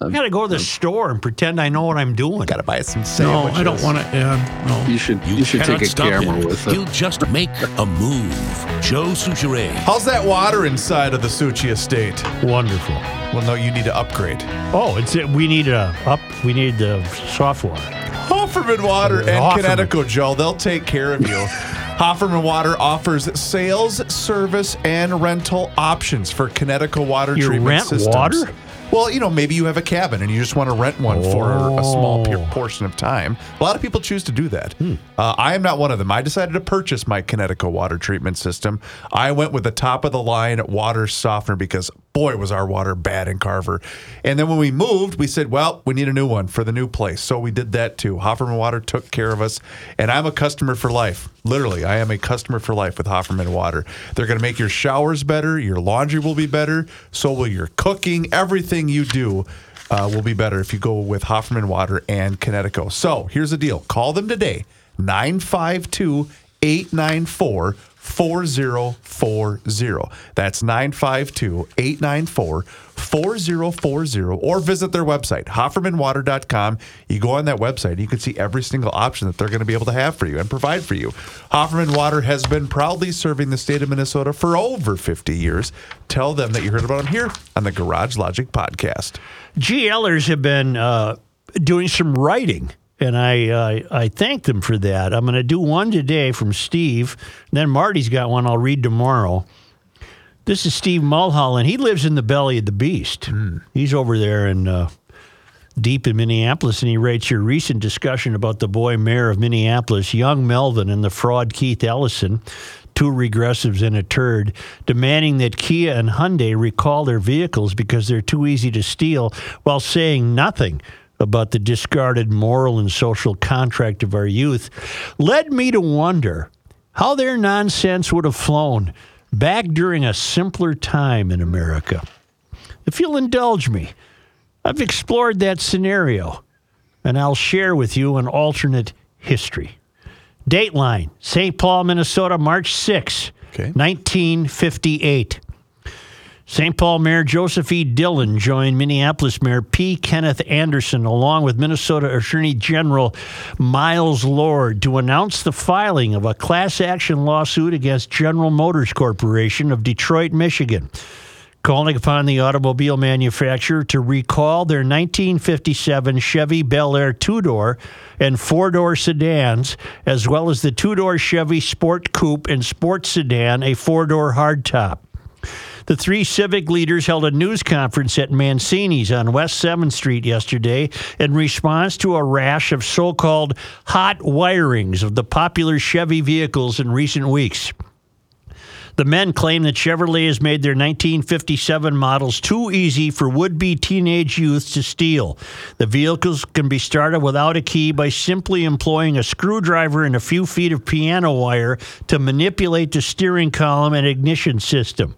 I've got to go to the store and pretend I know what I'm doing. Got to buy some sandwiches. No, I don't want to. Uh, no. You should. You, you should take a camera it. with it. You just make a move, Joe Sushiro. How's that water inside of the Suchi estate? Wonderful. Well, no, you need to upgrade. Oh, it's it. We need a up. We need the soft water. Hofferman Water and Hofferman. Connecticut, Joe. They'll take care of you. Hofferman Water offers sales, service, and rental options for Connecticut water you treatment rent systems. Water? Well, you know, maybe you have a cabin and you just want to rent one oh. for a small p- portion of time. A lot of people choose to do that. Hmm. Uh, I am not one of them. I decided to purchase my Connecticut water treatment system. I went with the top-of-the-line water softener because, boy, was our water bad in Carver. And then when we moved, we said, well, we need a new one for the new place. So we did that, too. Hofferman Water took care of us, and I'm a customer for life. Literally, I am a customer for life with Hofferman Water. They're going to make your showers better. Your laundry will be better. So will your cooking. Everything you do uh, will be better if you go with Hofferman Water and Connecticut. So here's the deal. Call them today, nine five two, eight nine four, four zero four zero. That's nine five two, eight nine four, four zero four zero. Or visit their website, hofferman water dot com. You go on that website, you can see every single option that they're going to be able to have for you and provide for you. Hofferman Water has been proudly serving the state of Minnesota for over fifty years. Tell them that you heard about them here on the Garage Logic podcast. GLers have been uh, doing some writing. And I uh, I thank them for that. I'm going to do one today from Steve. Then Marty's got one I'll read tomorrow. This is Steve Mulholland. He lives in the belly of the beast. Mm. He's over there in uh, deep in Minneapolis, and he writes, your recent discussion about the boy mayor of Minneapolis, young Melvin, and the fraud Keith Ellison, two regressives and a turd, demanding that Kia and Hyundai recall their vehicles because they're too easy to steal, while saying nothing about the discarded moral and social contract of our youth, led me to wonder how their nonsense would have flown back during a simpler time in America. If you'll indulge me, I've explored that scenario, and I'll share with you an alternate history. Dateline, Saint Paul, Minnesota, March sixth, okay. nineteen fifty-eight. Saint Paul Mayor Joseph E. Dillon joined Minneapolis Mayor P. Kenneth Anderson along with Minnesota Attorney General Miles Lord to announce the filing of a class action lawsuit against General Motors Corporation of Detroit, Michigan, calling upon the automobile manufacturer to recall their nineteen fifty-seven Chevy Bel Air two-door and four-door sedans, as well as the two-door Chevy Sport Coupe and Sport Sedan, a four-door hardtop. The three civic leaders held a news conference at Mancini's on West seventh Street yesterday in response to a rash of so-called hot wirings of the popular Chevy vehicles in recent weeks. The men claim that Chevrolet has made their nineteen fifty-seven models too easy for would-be teenage youth to steal. The vehicles can be started without a key by simply employing a screwdriver and a few feet of piano wire to manipulate the steering column and ignition system.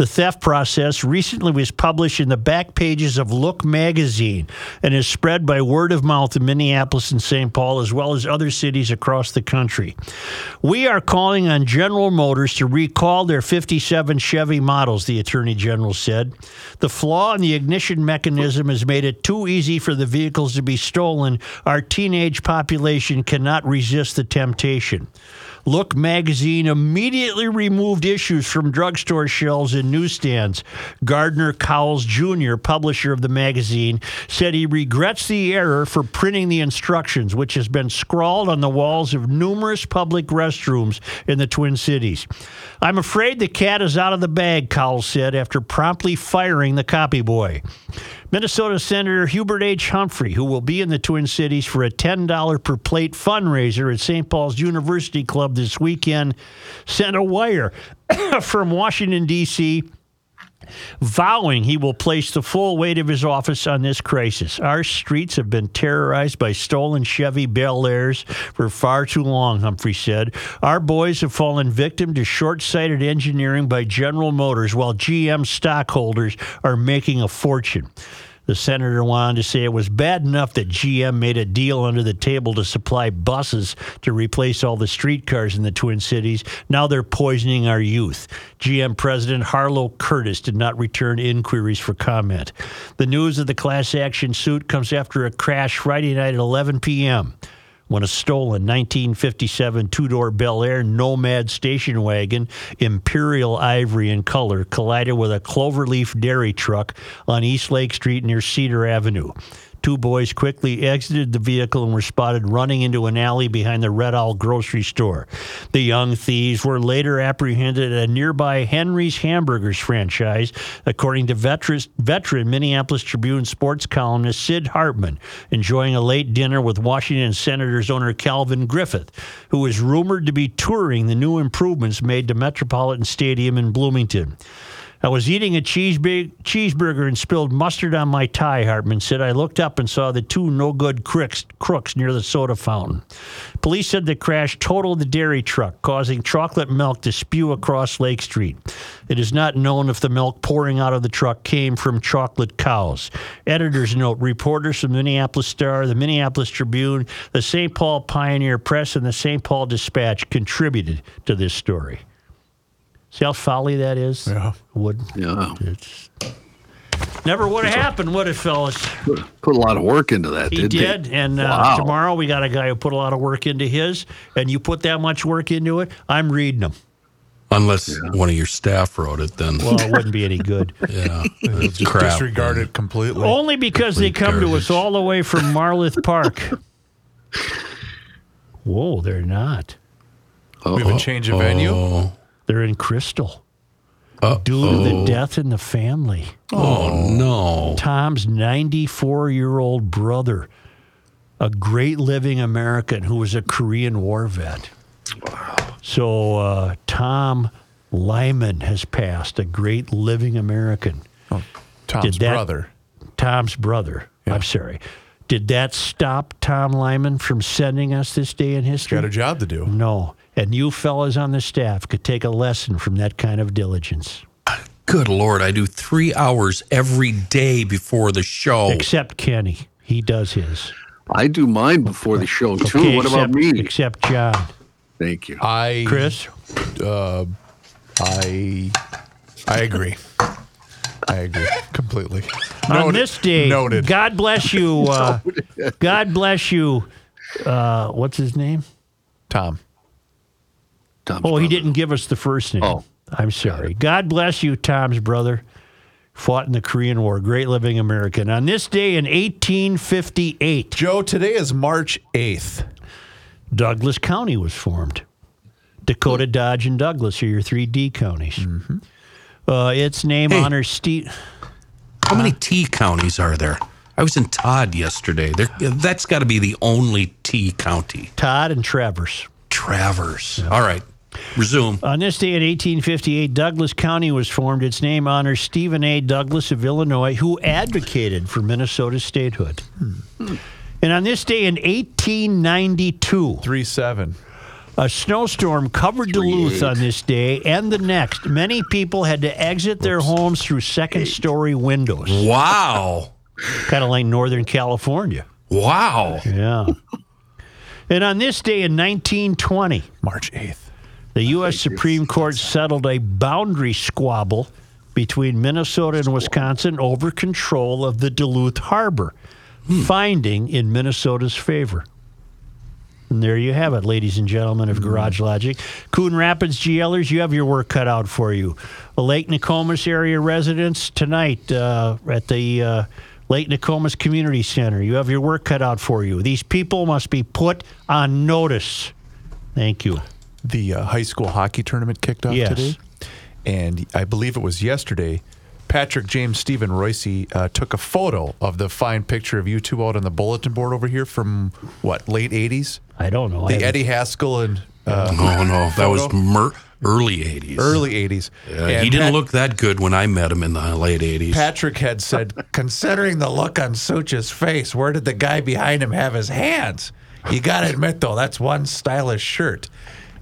The theft process recently was published in the back pages of Look magazine and is spread by word of mouth in Minneapolis and Saint Paul, as well as other cities across the country. We are calling on General Motors to recall their fifty-seven Chevy models, the Attorney General said. The flaw in the ignition mechanism has made it too easy for the vehicles to be stolen. Our teenage population cannot resist the temptation. Look magazine immediately removed issues from drugstore shelves and newsstands. Gardner Cowles Junior, publisher of the magazine, said he regrets the error for printing the instructions, which has been scrawled on the walls of numerous public restrooms in the Twin Cities. I'm afraid the cat is out of the bag, Cowles said after promptly firing the copy boy. Minnesota Senator Hubert H. Humphrey, who will be in the Twin Cities for a ten dollars per plate fundraiser at Saint Paul's University Club this weekend, sent a wire from Washington, D C, vowing he will place the full weight of his office on this crisis. Our streets have been terrorized by stolen Chevy Bel Airs for far too long, Humphrey said. Our boys have fallen victim to short-sighted engineering by General Motors, while G M stockholders are making a fortune. The senator went on to say it was bad enough that G M made a deal under the table to supply buses to replace all the streetcars in the Twin Cities. Now they're poisoning our youth. G M President Harlow Curtis did not return inquiries for comment. The news of the class action suit comes after a crash Friday night at eleven p.m. when a stolen nineteen fifty-seven two-door Bel Air Nomad station wagon, imperial ivory in color, collided with a Cloverleaf dairy truck on East Lake Street near Cedar Avenue. Two boys quickly exited the vehicle and were spotted running into an alley behind the Red Owl grocery store. The young thieves were later apprehended at a nearby Henry's Hamburgers franchise, according to veterans, veteran Minneapolis Tribune sports columnist Sid Hartman, enjoying a late dinner with Washington Senators owner Calvin Griffith, who is rumored to be touring the new improvements made to Metropolitan Stadium in Bloomington. I was eating a cheeseburger and spilled mustard on my tie, Hartman said. I looked up and saw the two no-good crooks, crooks near the soda fountain. Police said the crash totaled the dairy truck, causing chocolate milk to spew across Lake Street. It is not known if the milk pouring out of the truck came from chocolate cows. Editor's note, reporters from the Minneapolis Star, the Minneapolis Tribune, the Saint Paul Pioneer Press, and the Saint Paul Dispatch contributed to this story. See how folly that is? Yeah. Would. Yeah. It's never would have happened, would it, fellas? Put a lot of work into that, didn't he? He did. And wow. uh, tomorrow we got a guy who put a lot of work into his, and you put that much work into it, I'm reading them. Unless yeah. one of your staff wrote it, then. Well, it wouldn't be any good. Yeah. It's just crap. Disregard it completely. Only because Complete they come garbage. to us all the way from Marloth Park. Whoa, they're not. Uh-oh. We haven't changed a venue? Uh-oh. They're in Crystal. Uh-oh. Due to the death in the family. Oh, no. Tom's ninety-four-year-old brother, a great living American who was a Korean War vet. Wow. So uh, Tom Lyman has passed, a great living American. Oh, Tom's that, brother. Tom's brother. Yeah. I'm sorry. Did that stop Tom Lyman from sending us This Day in History? He's got a job to do. No. And you fellas on the staff could take a lesson from that kind of diligence. Good Lord, I do three hours every day before the show. Except Kenny. He does his. I do mine before the show, too. Okay, what except, about me? Except John. Thank you. I, Chris? Uh, I, I agree. I agree completely. Noted. On this day, Noted. God bless you. Uh, God bless you. Uh, what's his name? Tom. Tom's oh, brother. He didn't give us the first name. Oh. I'm sorry. God bless you, Tom's brother. Fought in the Korean War. Great living American. On this day in eighteen fifty-eight. Joe, today is March eighth. Douglas County was formed. Dakota, Dodge, and Douglas are your three D counties. Mm-hmm. Uh, its name hey, honors Steve. How huh? many T counties are there? I was in Todd yesterday. There, that's got to be the only T county. Todd and Traverse. Traverse. Yeah. All right. Resume. On this day in eighteen fifty-eight, Douglas County was formed. Its name honors Stephen A. Douglas of Illinois, who advocated for Minnesota statehood. Hmm. And on this day in eighteen ninety-two... three seven A snowstorm covered Duluth on this day and the next. Many people had to exit their homes through second-story windows. Wow. Kind of like Northern California. Wow. Yeah. And on this day in nineteen twenty, March eighth, the U S Supreme Court settled a boundary squabble between Minnesota and Wisconsin over control of the Duluth Harbor, hmm. finding in Minnesota's favor. And there you have it, ladies and gentlemen of Garage Logic. Coon Rapids GLers, you have your work cut out for you. The Lake Nokomis area residents tonight uh, at the uh, Lake Nokomis Community Center, you have your work cut out for you. These people must be put on notice. Thank you. The uh, high school hockey tournament kicked off yes. today, and I believe it was yesterday. Patrick James Stephen Royce uh, took a photo of the fine picture of you two out on the bulletin board over here from, what, late eighties? I don't know. The Eddie Haskell and... Uh, no, no, that was mer- early eighties. Early eighties. Yeah, he didn't Pat- look that good when I met him in the late eighties. Patrick had said, considering the look on Such's face, where did the guy behind him have his hands? You got to admit, though, that's one stylish shirt.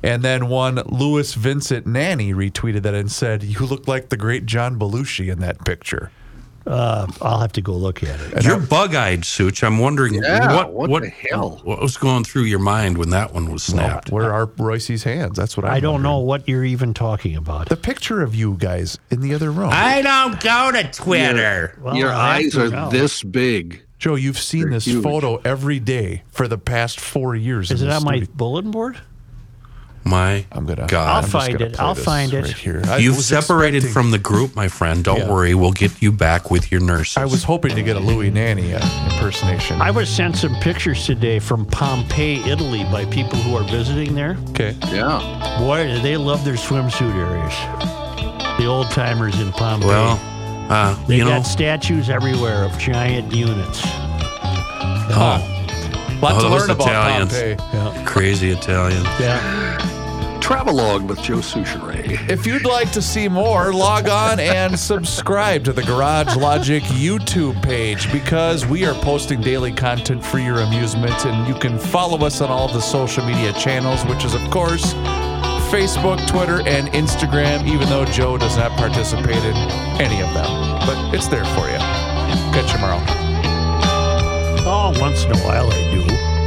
And then one Louis Vincent Nanny retweeted that and said, you look like the great John Belushi in that picture. Uh, I'll have to go look at it. And You're I'm, bug-eyed, Such. I'm wondering yeah, what, what, what the hell what was going through your mind when that one was snapped. Well, where are Royce's hands? That's what I'm I don't wondering. know what you're even talking about. The picture of you guys in the other room. I don't go to Twitter. Your, well, your eyes are go. this big. Joe, you've seen They're this huge. photo every day for the past four years. Is it on studio. my bulletin board? My I'm gonna, God. I'll find it. I'll find it. Right here. You've separated expecting... from the group, my friend. Don't yeah. worry. We'll get you back with your nurses. I was hoping to get a Louie Nanny uh, impersonation. I was sent some pictures today from Pompeii, Italy, by people who are visiting there. Okay. Yeah. Boy, do they love their swimsuit areas. The old-timers in Pompeii. Well, uh, you they know. They got statues everywhere of giant units. Oh. oh. Lots oh, to learn about Italians. Pompeii. Yeah. Crazy Italians. Yeah. Travelogue with Joe Sushiro. If you'd like to see more, log on and subscribe to the Garage Logic YouTube page, because we are posting daily content for your amusement, and you can follow us on all the social media channels, which is, of course, Facebook, Twitter, and Instagram, even though Joe does not participate in any of them. But it's there for you. Catch you tomorrow. Oh, once in a while I do.